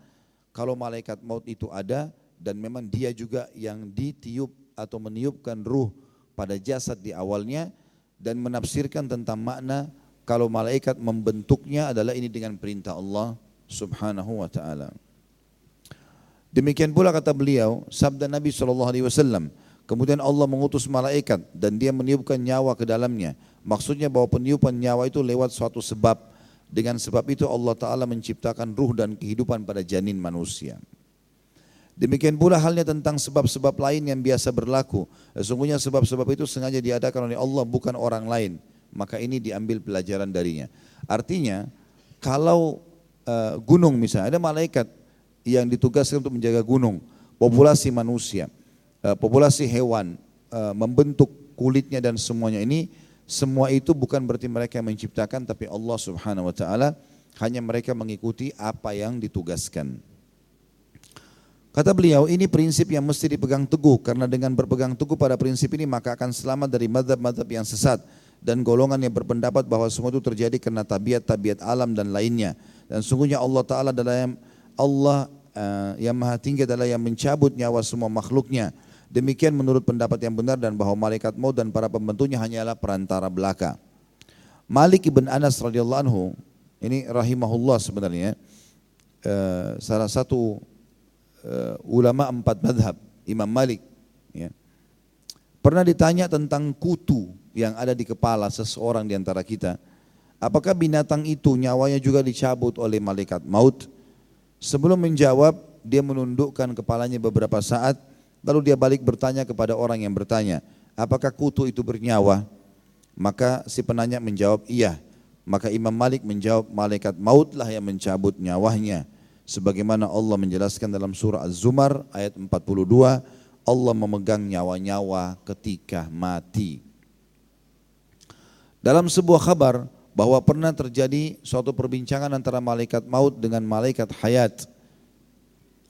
kalau malaikat maut itu ada dan memang dia juga yang ditiup atau meniupkan ruh pada jasad di awalnya, dan menafsirkan tentang makna kalau malaikat membentuknya adalah ini dengan perintah Allah Subhanahu wa ta'ala. Demikian pula kata beliau, sabda Nabi SAW, kemudian Allah mengutus malaikat dan dia meniupkan nyawa ke dalamnya. Maksudnya bahwa peniupan nyawa itu lewat suatu sebab. Dengan sebab itu Allah Ta'ala menciptakan ruh dan kehidupan pada janin manusia. Demikian pula halnya tentang sebab-sebab lain yang biasa berlaku. Sesungguhnya sebab-sebab itu sengaja diadakan oleh Allah, bukan orang lain. Maka ini diambil pelajaran darinya. Artinya, kalau gunung misalnya, ada malaikat yang ditugaskan untuk menjaga gunung, populasi manusia, populasi hewan, membentuk kulitnya dan semuanya ini, semua itu bukan berarti mereka yang menciptakan, tapi Allah Subhanahu wa Ta'ala, hanya mereka mengikuti apa yang ditugaskan. Kata beliau, ini prinsip yang mesti dipegang teguh, karena dengan berpegang teguh pada prinsip ini maka akan selamat dari mazhab-mazhab yang sesat dan golongan yang berpendapat bahwa semua itu terjadi karena tabiat-tabiat alam dan lainnya. Dan sungguhnya Allah Ta'ala adalah yang maha tinggi, adalah yang mencabut nyawa semua makhluknya. Demikian menurut pendapat yang benar, dan bahwa malaikat maut dan para pembantunya hanyalah perantara belaka. Malik ibn Anas radhiyallahu anhu, ini rahimahullah sebenarnya, salah satu ulama empat madhab, Imam Malik, ya, pernah ditanya tentang kutu yang ada di kepala seseorang di antara kita, apakah binatang itu nyawanya juga dicabut oleh malaikat maut? Sebelum menjawab, dia menundukkan kepalanya beberapa saat, lalu dia balik bertanya kepada orang yang bertanya, apakah kutu itu bernyawa? Maka si penanya menjawab, iya. Maka Imam Malik menjawab, malaikat mautlah yang mencabut nyawanya. Sebagaimana Allah menjelaskan dalam surah Az-Zumar ayat 42, Allah memegang nyawa-nyawa ketika mati. Dalam sebuah kabar bahwa pernah terjadi suatu perbincangan antara malaikat maut dengan malaikat hayat.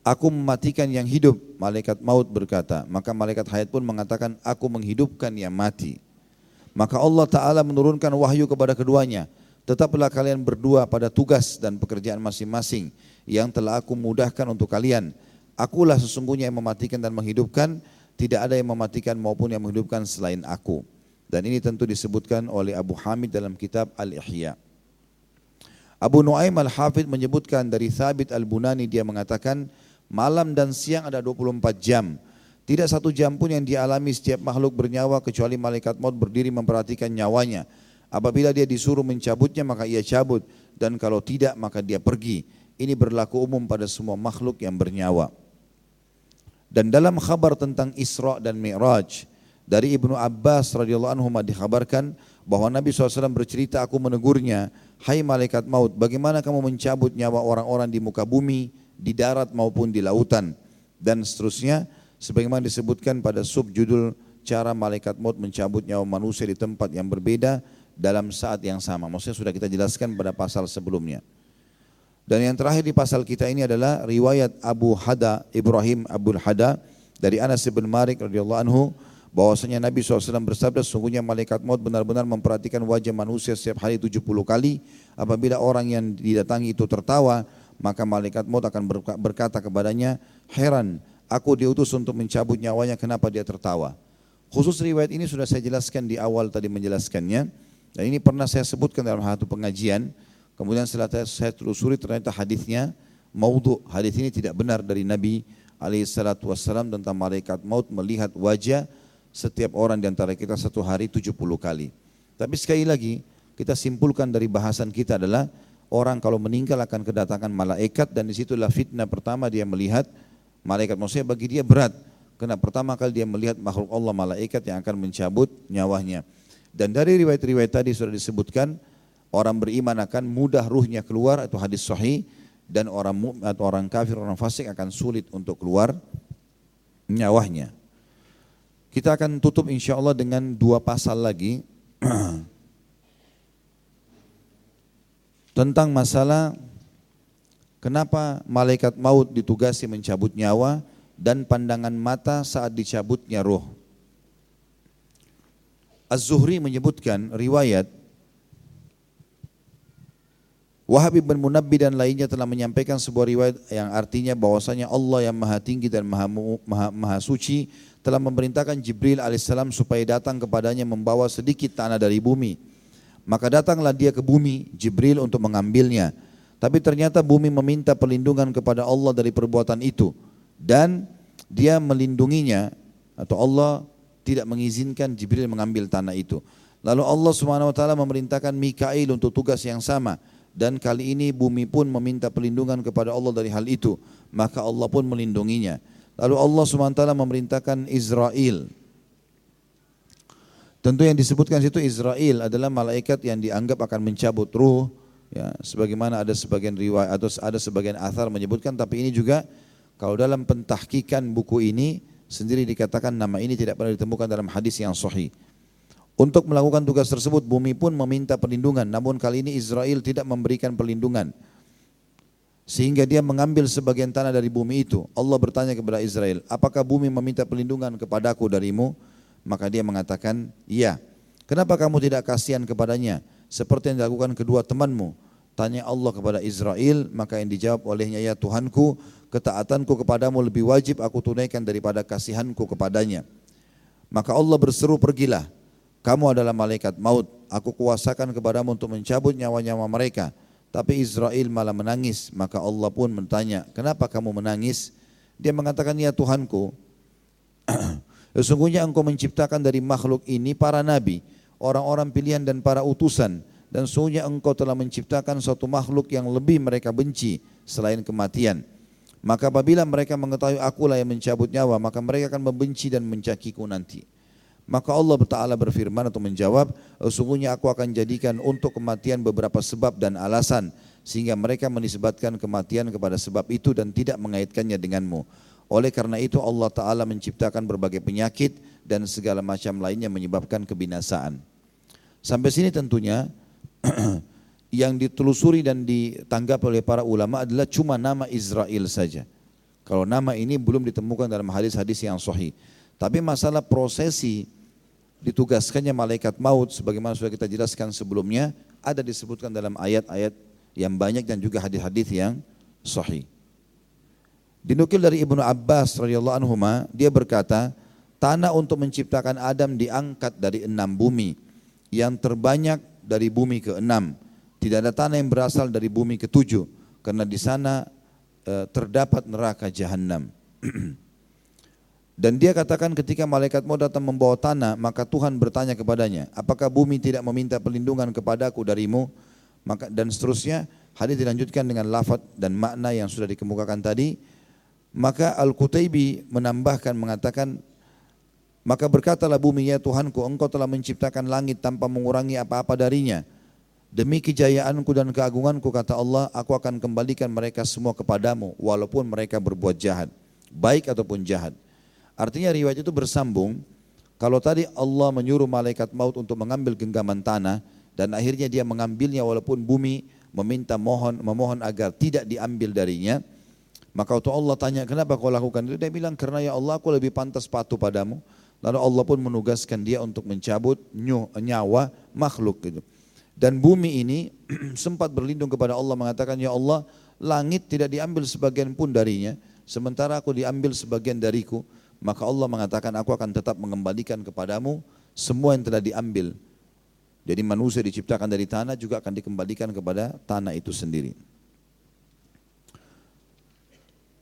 Aku mematikan yang hidup, malaikat maut berkata. Maka malaikat hayat pun mengatakan, aku menghidupkan yang mati. Maka Allah Ta'ala menurunkan wahyu kepada keduanya. Tetaplah kalian berdua pada tugas dan pekerjaan masing-masing yang telah aku mudahkan untuk kalian. Akulah sesungguhnya yang mematikan dan menghidupkan, tidak ada yang mematikan maupun yang menghidupkan selain aku. Dan ini tentu disebutkan oleh Abu Hamid dalam kitab Al-Ihya. Abu Nuaim Al-Hafidh menyebutkan dari Thabit Al-Bunani, dia mengatakan malam dan siang ada 24 jam. Tidak satu jam pun yang dialami setiap makhluk bernyawa kecuali malaikat maut berdiri memperhatikan nyawanya. Apabila dia disuruh mencabutnya maka ia cabut, dan kalau tidak maka dia pergi. Ini berlaku umum pada semua makhluk yang bernyawa. Dan dalam khabar tentang Isra dan Mi'raj dari Ibnu Abbas radhiyallahu anhu dikhabarkan bahwa Nabi SAW bercerita, aku menegurnya, hai malaikat maut, bagaimana kamu mencabut nyawa orang-orang di muka bumi, di darat maupun di lautan, dan seterusnya sebagaimana disebutkan pada subjudul cara malaikat maut mencabut nyawa manusia di tempat yang berbeda dalam saat yang sama. Maksudnya sudah kita jelaskan pada pasal sebelumnya. Dan yang terakhir di pasal kita ini adalah riwayat Abu Hada, Ibrahim Abu Hada dari Anas bin Malik radhiyallahu anhu, bahwasanya Nabi SAW bersabda, sungguhnya malaikat maut benar-benar memperhatikan wajah manusia setiap hari 70 kali. Apabila orang yang didatangi itu tertawa, maka malaikat maut akan berkata kepadanya, heran, aku diutus untuk mencabut nyawanya, kenapa dia tertawa? Khusus riwayat ini sudah saya jelaskan di awal tadi menjelaskannya. Dan ini pernah saya sebutkan dalam satu pengajian, kemudian setelah saya telusuri ternyata hadisnya maudhu, hadis ini tidak benar dari Nabi SAW tentang malaikat maut melihat wajah setiap orang di antara kita satu hari 70 kali. Tapi sekali lagi kita simpulkan dari bahasan kita adalah orang kalau meninggal akan kedatangan malaikat, dan disitulah fitnah pertama dia melihat malaikat. Maksudnya bagi dia berat, karena pertama kali dia melihat makhluk Allah malaikat yang akan mencabut nyawanya. Dan dari riwayat-riwayat tadi sudah disebutkan, orang beriman akan mudah ruhnya keluar, atau hadis sahih, dan orang mukmin atau orang kafir, orang fasik akan sulit untuk keluar nyawanya. Kita akan tutup insya Allah dengan dua pasal lagi tentang masalah kenapa malaikat maut ditugasi mencabut nyawa dan pandangan mata saat dicabutnya ruh. Az-Zuhri menyebutkan riwayat Wahab bin Munabbi dan lainnya telah menyampaikan sebuah riwayat yang artinya bahwasanya Allah yang maha tinggi dan maha suci telah memerintahkan Jibril alaihissalam supaya datang kepadanya membawa sedikit tanah dari bumi. Maka datanglah dia ke bumi, Jibril untuk mengambilnya. Tapi ternyata bumi meminta perlindungan kepada Allah dari perbuatan itu. dan dia melindunginya atau Allah tidak mengizinkan Jibril mengambil tanah itu. Lalu Allah Subhanahu wa taala memerintahkan Mikail untuk tugas yang sama, dan kali ini bumi pun meminta perlindungan kepada Allah dari hal itu, maka Allah pun melindunginya. Lalu Allah Subhanahu wa taala memerintahkan Izrail. Tentu yang disebutkan situ Izrail adalah malaikat yang dianggap akan mencabut ruh, ya, sebagaimana ada sebagian riwayat atau ada sebagian athar menyebutkan, tapi ini juga kalau dalam pentahkikan buku ini sendiri dikatakan nama ini tidak pernah ditemukan dalam hadis yang sahih. Untuk melakukan tugas tersebut bumi pun meminta perlindungan, namun kali ini Izrail tidak memberikan perlindungan sehingga dia mengambil sebagian tanah dari bumi itu. Allah bertanya kepada Izrail, apakah bumi meminta perlindungan kepadaku darimu? Maka dia mengatakan, iya. Kenapa kamu tidak kasihan kepadanya seperti yang dilakukan kedua temanmu? Tanya Allah kepada Izrail, maka yang dijawab olehnya, ya Tuhanku, ketaatanku kepadamu lebih wajib aku tunaikan daripada kasihanku kepadanya. Maka Allah berseru, pergilah, kamu adalah malaikat maut, aku kuasakan kepadamu untuk mencabut nyawa-nyawa mereka. Tapi Izrail malah menangis, maka Allah pun bertanya, kenapa kamu menangis? Dia mengatakan, ya Tuhanku, sesungguhnya engkau menciptakan dari makhluk ini para nabi, orang-orang pilihan dan para utusan, dan sesungguhnya engkau telah menciptakan suatu makhluk yang lebih mereka benci selain kematian. Maka apabila mereka mengetahui akulah yang mencabut nyawa, maka mereka akan membenci dan mencakiku nanti. Maka Allah Ta'ala berfirman atau menjawab, sesungguhnya aku akan jadikan untuk kematian beberapa sebab dan alasan, sehingga mereka menisbatkan kematian kepada sebab itu dan tidak mengaitkannya denganmu. Oleh karena itu Allah Ta'ala menciptakan berbagai penyakit dan segala macam lainnya menyebabkan kebinasaan. Sampai sini tentunya yang ditelusuri dan ditanggapi oleh para ulama adalah cuma nama Izrail saja. Kalau nama ini belum ditemukan dalam hadis-hadis yang sahih. Tapi masalah prosesi ditugaskannya malaikat maut sebagaimana sudah kita jelaskan sebelumnya ada disebutkan dalam ayat-ayat yang banyak dan juga hadis-hadis yang sahih. Dinukil dari Ibnu Abbas radhiyallahu anhuma, dia berkata, tanah untuk menciptakan Adam diangkat dari 6 bumi, yang terbanyak dari bumi ke-6. Tidak ada tanah yang berasal dari bumi ke-7, karena di sana terdapat neraka Jahannam. Dan dia katakan ketika malaikat maut datang membawa tanah, maka Tuhan bertanya kepadanya, apakah bumi tidak meminta perlindungan kepadaku darimu? Maka dan seterusnya, hadis dilanjutkan dengan lafaz dan makna yang sudah dikemukakan tadi. Maka Al-Qutaibi menambahkan mengatakan, maka berkatalah bumi, ya Tuhanku, engkau telah menciptakan langit tanpa mengurangi apa-apa darinya. Demi kejayaanku dan keagunganku, kata Allah, aku akan kembalikan mereka semua kepadamu, walaupun mereka berbuat jahat, baik ataupun jahat. Artinya riwayat itu bersambung. Kalau tadi Allah menyuruh malaikat maut untuk mengambil genggaman tanah, dan akhirnya dia mengambilnya walaupun bumi meminta memohon agar tidak diambil darinya. Maka waktu Allah tanya, kenapa kau lakukan itu? Dia bilang, karena ya Allah, aku lebih pantas patuh padamu. Lalu Allah pun menugaskan dia untuk mencabut nyawa makhluk gitu. Dan bumi ini sempat berlindung kepada Allah mengatakan, ya Allah, langit tidak diambil sebagian pun darinya, sementara aku diambil sebagian dariku. Maka Allah mengatakan, aku akan tetap mengembalikan kepadamu semua yang telah diambil. Jadi manusia diciptakan dari tanah juga akan dikembalikan kepada tanah itu sendiri.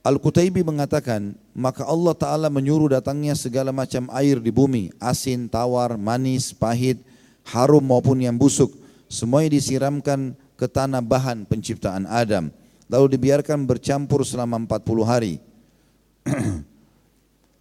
Al-Qutaibi mengatakan, maka Allah Ta'ala menyuruh datangnya segala macam air di bumi, asin, tawar, manis, pahit, harum maupun yang busuk. Semuanya disiramkan ke tanah bahan penciptaan Adam, lalu dibiarkan bercampur selama 40 hari.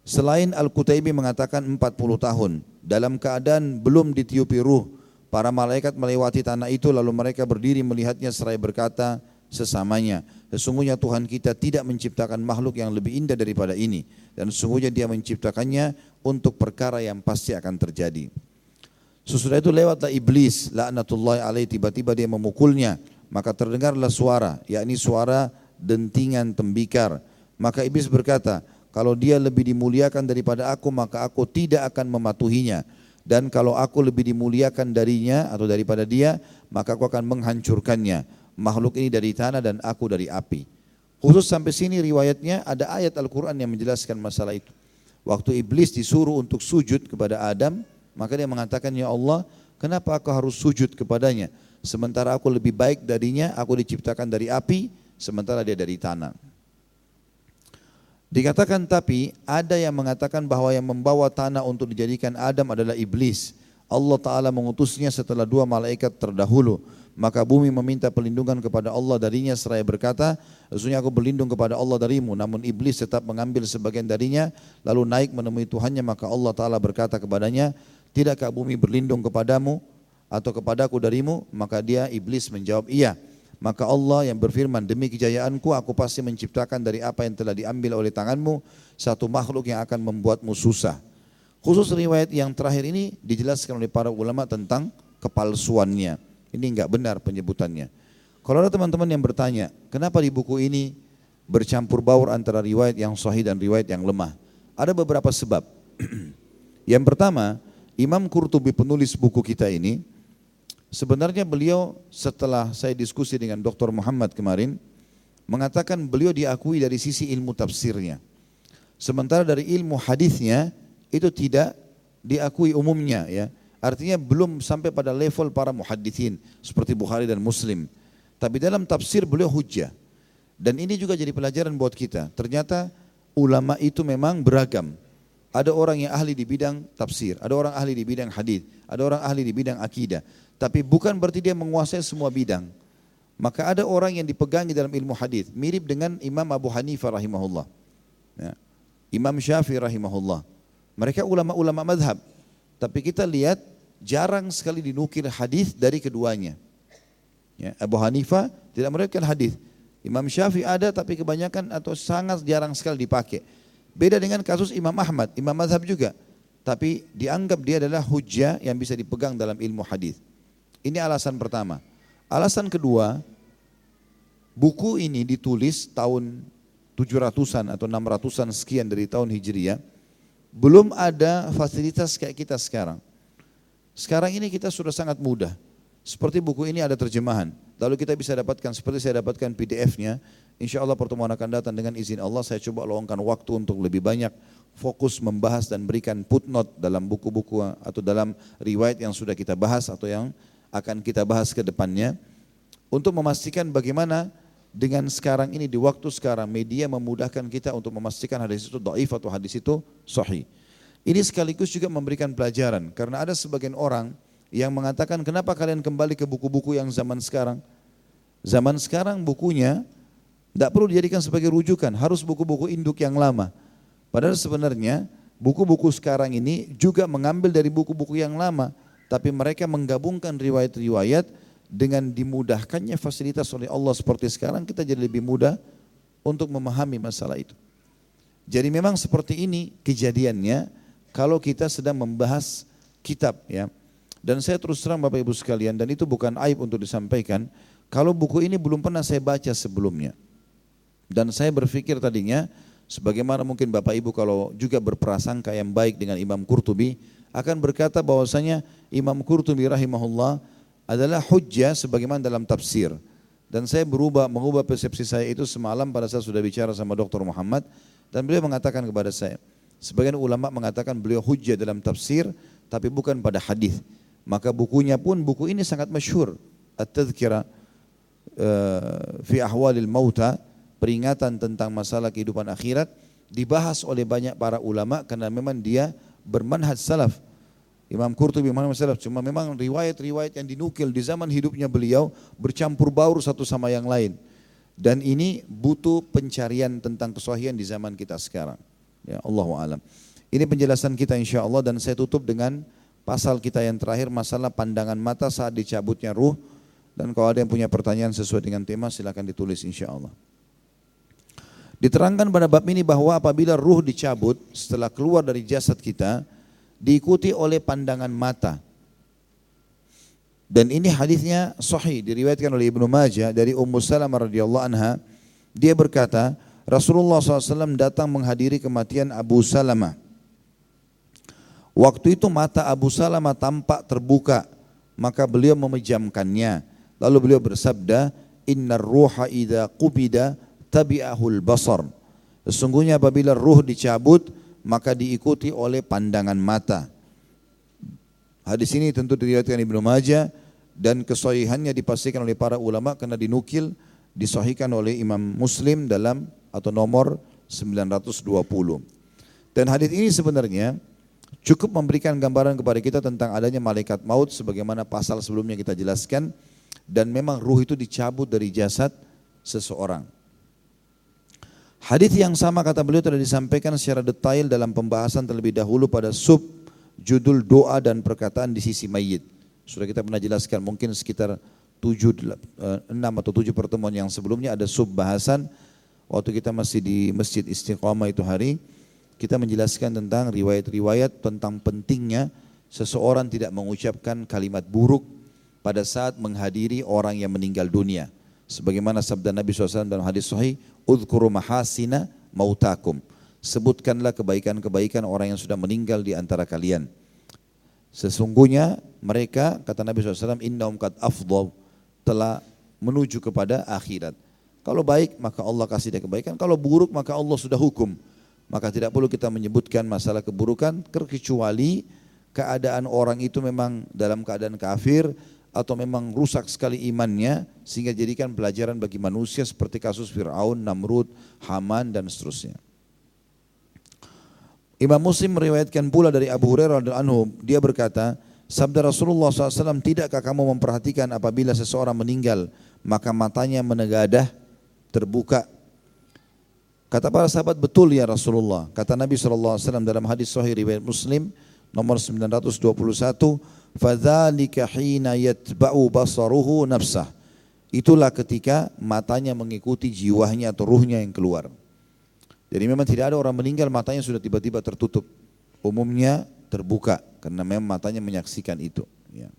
Selain Al-Qutaibi mengatakan 40 tahun, dalam keadaan belum ditiupi ruh, para malaikat melewati tanah itu lalu mereka berdiri melihatnya seraya berkata sesamanya, sesungguhnya Tuhan kita tidak menciptakan makhluk yang lebih indah daripada ini, dan sesungguhnya dia menciptakannya untuk perkara yang pasti akan terjadi. Sesudah itu lewatlah iblis, laknatullahi alaihi, tiba-tiba dia memukulnya, maka terdengarlah suara, yakni suara dentingan tembikar. Maka iblis berkata, kalau dia lebih dimuliakan daripada aku, maka aku tidak akan mematuhinya. Dan kalau aku lebih dimuliakan darinya atau daripada dia, maka aku akan menghancurkannya. Makhluk ini dari tanah dan aku dari api. Khusus sampai sini riwayatnya ada ayat Al-Quran yang menjelaskan masalah itu. Waktu iblis disuruh untuk sujud kepada Adam, maka dia mengatakan, ya Allah, kenapa aku harus sujud kepadanya? Sementara aku lebih baik darinya, aku diciptakan dari api, sementara dia dari tanah. Dikatakan tapi ada yang mengatakan bahwa yang membawa tanah untuk dijadikan Adam adalah iblis. Allah Ta'ala mengutusnya setelah dua malaikat terdahulu. Maka bumi meminta perlindungan kepada Allah darinya seraya berkata, sesungguhnya aku berlindung kepada Allah darimu. Namun iblis tetap mengambil sebagian darinya, lalu naik menemui Tuhannya. Maka Allah Ta'ala berkata kepadanya, tidakkah bumi berlindung kepadamu atau kepadaku darimu? Maka dia iblis menjawab, iya. Maka Allah yang berfirman, demi kejayaanku aku pasti menciptakan dari apa yang telah diambil oleh tanganmu satu makhluk yang akan membuatmu susah. Khusus riwayat yang terakhir ini dijelaskan oleh para ulama tentang kepalsuannya. Ini enggak benar penyebutannya. Kalau ada teman-teman yang bertanya, kenapa di buku ini bercampur baur antara riwayat yang sahih dan riwayat yang lemah? Ada beberapa sebab. Yang pertama, Imam Qurtubi penulis buku kita ini, sebenarnya beliau setelah saya diskusi dengan Dr. Muhammad kemarin, mengatakan beliau diakui dari sisi ilmu tafsirnya. Sementara dari ilmu hadisnya itu tidak diakui umumnya, ya. Artinya belum sampai pada level para muhaddithin seperti Bukhari dan Muslim. Tapi dalam tafsir beliau hujjah. Dan ini juga jadi pelajaran buat kita. Ternyata ulama itu memang beragam. Ada orang yang ahli di bidang tafsir, ada orang ahli di bidang hadis, ada orang ahli di bidang akidah. Tapi bukan berarti dia menguasai semua bidang. Maka ada orang yang dipegangi dalam ilmu hadis, mirip dengan Imam Abu Hanifah rahimahullah, ya. Imam Syafi'i rahimahullah. Mereka ulama-ulama mazhab. Tapi kita lihat jarang sekali dinukil hadis dari keduanya, ya. Abu Hanifah tidak meriwayatkan hadis. Imam Syafi'i ada tapi kebanyakan atau sangat jarang sekali dipakai. Beda dengan kasus Imam Ahmad, Imam mazhab juga. Tapi dianggap dia adalah hujjah yang bisa dipegang dalam ilmu hadis. Ini alasan pertama. Alasan kedua, buku ini ditulis tahun 700-an atau 600-an sekian dari tahun Hijriah. Belum ada fasilitas kayak kita sekarang. Sekarang ini kita sudah sangat mudah. Seperti buku ini ada terjemahan. Lalu kita bisa dapatkan, seperti saya dapatkan PDF-nya. Insya Allah pertemuan akan datang dengan izin Allah. Saya coba luangkan waktu untuk lebih banyak fokus membahas dan berikan footnote dalam buku-buku atau dalam riwayat yang sudah kita bahas atau yang akan kita bahas ke depannya, untuk memastikan bagaimana dengan sekarang ini, di waktu sekarang, media memudahkan kita untuk memastikan hadis itu dhaif atau hadis itu sahih. Ini sekaligus juga memberikan pelajaran, karena ada sebagian orang yang mengatakan, kenapa kalian kembali ke buku-buku yang zaman sekarang? Zaman sekarang bukunya tidak perlu dijadikan sebagai rujukan, harus buku-buku induk yang lama. Padahal sebenarnya buku-buku sekarang ini juga mengambil dari buku-buku yang lama, tapi mereka menggabungkan riwayat-riwayat. Dengan dimudahkannya fasilitas oleh Allah seperti sekarang, kita jadi lebih mudah untuk memahami masalah itu. Jadi memang seperti ini kejadiannya kalau kita sedang membahas kitab, ya. Dan saya terus terang Bapak Ibu sekalian, dan itu bukan aib untuk disampaikan, kalau buku ini belum pernah saya baca sebelumnya. Dan saya berpikir tadinya, sebagaimana mungkin Bapak Ibu kalau juga berprasangka yang baik dengan Imam Qurtubi, akan berkata bahwasanya Imam Qurtubi rahimahullah adalah hujjah sebagaimana dalam tafsir. Dan saya mengubah persepsi saya itu semalam pada saat sudah bicara sama Dr. Muhammad, dan beliau mengatakan kepada saya, sebagian ulama mengatakan beliau hujjah dalam tafsir tapi bukan pada hadis. Maka bukunya pun, buku ini sangat masyhur, At-Tadhkirah fi Ahwalil Mauta, peringatan tentang masalah kehidupan akhirat, dibahas oleh banyak para ulama karena memang dia bermanhaj salaf. Imam Qurtubi bermanhaj salaf, cuma memang riwayat-riwayat yang dinukil di zaman hidupnya beliau bercampur baur satu sama yang lain. Dan ini butuh pencarian tentang kesahihan di zaman kita sekarang, ya. Allahu a'lam. Ini penjelasan kita insya Allah, dan saya tutup dengan pasal kita yang terakhir, masalah pandangan mata saat dicabutnya ruh. Dan kalau ada yang punya pertanyaan sesuai dengan tema, silakan ditulis insya Allah. Diterangkan pada bab ini bahwa apabila ruh dicabut setelah keluar dari jasad kita, diikuti oleh pandangan mata. Dan ini hadisnya sahih, diriwayatkan oleh Ibnu Majah dari Ummu Salama radhiyallahu anha. Dia berkata, Rasulullah SAW datang menghadiri kematian Abu Salama. Waktu itu mata Abu Salama tampak terbuka, maka beliau memejamkannya. Lalu beliau bersabda, Innar ruha idha qubida tabi'ahul basar. Sesungguhnya apabila ruh dicabut, maka diikuti oleh pandangan mata. Hadis ini tentu diriwayatkan Ibnu Majah, dan kesahihannya dipastikan oleh para ulama karena dinukil, disahihkan oleh Imam Muslim dalam atau nomor 920. Dan hadis ini sebenarnya cukup memberikan gambaran kepada kita tentang adanya malaikat maut sebagaimana pasal sebelumnya kita jelaskan, dan memang ruh itu dicabut dari jasad seseorang. Hadis yang sama kata beliau telah disampaikan secara detail dalam pembahasan terlebih dahulu pada sub judul doa dan perkataan di sisi mayit. Sudah kita pernah jelaskan mungkin sekitar 6 atau 7 pertemuan yang sebelumnya ada sub bahasan waktu kita masih di Masjid Istiqomah itu hari. Kita menjelaskan tentang riwayat-riwayat tentang pentingnya seseorang tidak mengucapkan kalimat buruk pada saat menghadiri orang yang meninggal dunia. Sebagaimana sabda Nabi SAW dalam hadis sahih, udhkuru mahasina mautakum. Sebutkanlah kebaikan-kebaikan orang yang sudah meninggal di antara kalian. Sesungguhnya mereka, kata Nabi SAW, innahum qad afdhaw, telah menuju kepada akhirat. Kalau baik maka Allah kasih dia kebaikan, kalau buruk maka Allah sudah hukum. Maka tidak perlu kita menyebutkan masalah keburukan, kecuali keadaan orang itu memang dalam keadaan kafir atau memang rusak sekali imannya sehingga jadikan pelajaran bagi manusia, seperti kasus Fir'aun, Namrud, Haman dan seterusnya. Imam Muslim meriwayatkan pula dari Abu Hurairah radhiyallahu anhu, dia berkata, sabda Rasulullah SAW, tidakkah kamu memperhatikan apabila seseorang meninggal maka matanya menegadah terbuka? Kata para sahabat, betul ya Rasulullah. Kata Nabi SAW dalam hadis sahih riwayat Muslim nomor 921, fadzalika hina yatba'u basaruhu nafsah, itulah ketika matanya mengikuti jiwanya atau ruhnya yang keluar. Jadi memang tidak ada orang meninggal matanya sudah tiba-tiba tertutup, umumnya terbuka karena memang matanya menyaksikan itu. Ya.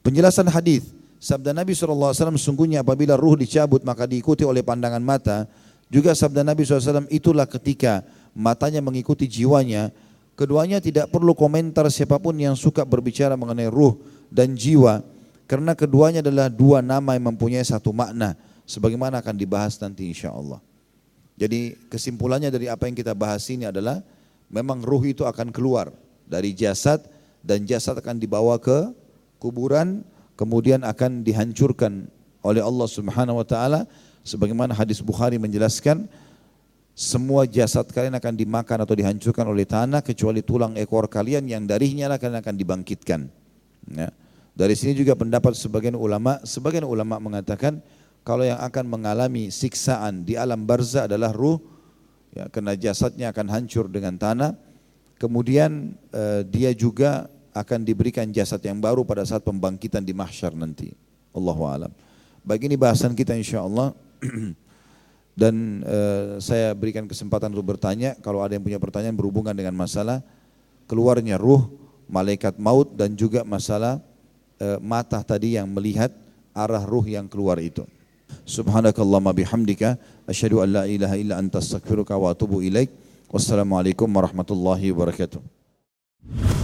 Penjelasan hadis, sabda Nabi SAW, sungguhnya apabila ruh dicabut maka diikuti oleh pandangan mata. Juga sabda Nabi SAW, itulah ketika matanya mengikuti jiwanya. Keduanya tidak perlu komentar siapapun yang suka berbicara mengenai ruh dan jiwa, karena keduanya adalah dua nama yang mempunyai satu makna, sebagaimana akan dibahas nanti insya Allah. Jadi kesimpulannya dari apa yang kita bahas ini adalah memang ruh itu akan keluar dari jasad, dan jasad akan dibawa ke kuburan, kemudian akan dihancurkan oleh Allah Subhanahu wa taala, sebagaimana hadis Bukhari menjelaskan, semua jasad kalian akan dimakan atau dihancurkan oleh tanah kecuali tulang ekor kalian yang darinya lah kalian akan dibangkitkan. Ya. Dari sini juga pendapat sebagian ulama mengatakan kalau yang akan mengalami siksaan di alam barzah adalah ruh, ya, karena jasadnya akan hancur dengan tanah. Kemudian dia juga akan diberikan jasad yang baru pada saat pembangkitan di mahsyar nanti. Allahu a'lam. Baik, ini bahasan kita insya Allah. Dan saya berikan kesempatan untuk bertanya kalau ada yang punya pertanyaan berhubungan dengan masalah keluarnya ruh, malaikat maut, dan juga masalah mata tadi yang melihat arah ruh yang keluar itu. Subhanakallahumma bihamdika asyhadu an la ilaha illa anta astaghfiruka wa atubu ilaik. Wassalamualaikum warahmatullahi wabarakatuh.